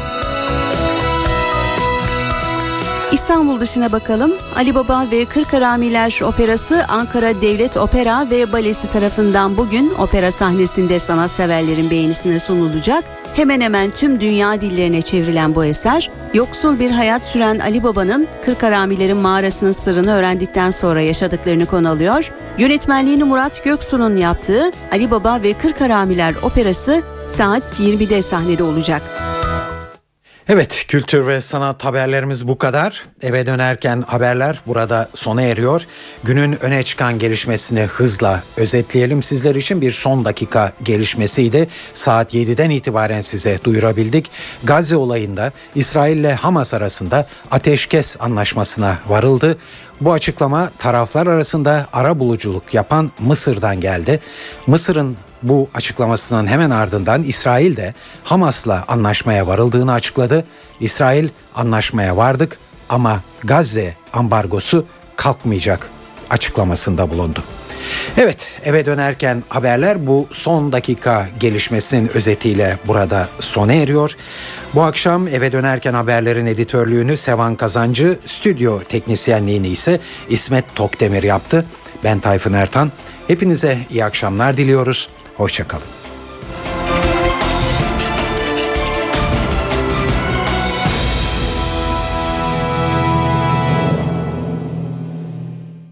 İstanbul dışına bakalım. Ali Baba ve Kırk Haramiler Operası Ankara Devlet Opera ve Balesi tarafından bugün opera sahnesinde sanatseverlerin beğenisine sunulacak. Hemen hemen tüm dünya dillerine çevrilen bu eser, yoksul bir hayat süren Ali Baba'nın Kırk Haramilerin mağarasının sırrını öğrendikten sonra yaşadıklarını konu alıyor. Yönetmenliğini Murat Göksu'nun yaptığı Ali Baba ve Kırk Haramiler Operası saat yirmide sahnede olacak. Evet, kültür ve sanat haberlerimiz bu kadar. Eve dönerken haberler burada sona eriyor. Günün öne çıkan gelişmesini hızla özetleyelim. Sizler için bir son dakika gelişmesiydi. Saat yediden itibaren size duyurabildik. Gazze olayında İsrail ile Hamas arasında ateşkes anlaşmasına varıldı. Bu açıklama taraflar arasında arabuluculuk yapan Mısır'dan geldi. Mısır'ın bu açıklamasının hemen ardından İsrail de Hamas'la anlaşmaya varıldığını açıkladı. İsrail, anlaşmaya vardık ama Gazze ambargosu kalkmayacak açıklamasında bulundu. Evet, eve dönerken haberler bu son dakika gelişmesinin özetiyle burada sona eriyor. Bu akşam eve dönerken haberlerin editörlüğünü Sevan Kazancı, stüdyo teknisyenliğini ise İsmet Tokdemir yaptı. Ben Tayfun Ertan. Hepinize iyi akşamlar diliyoruz. Hoşça kalın.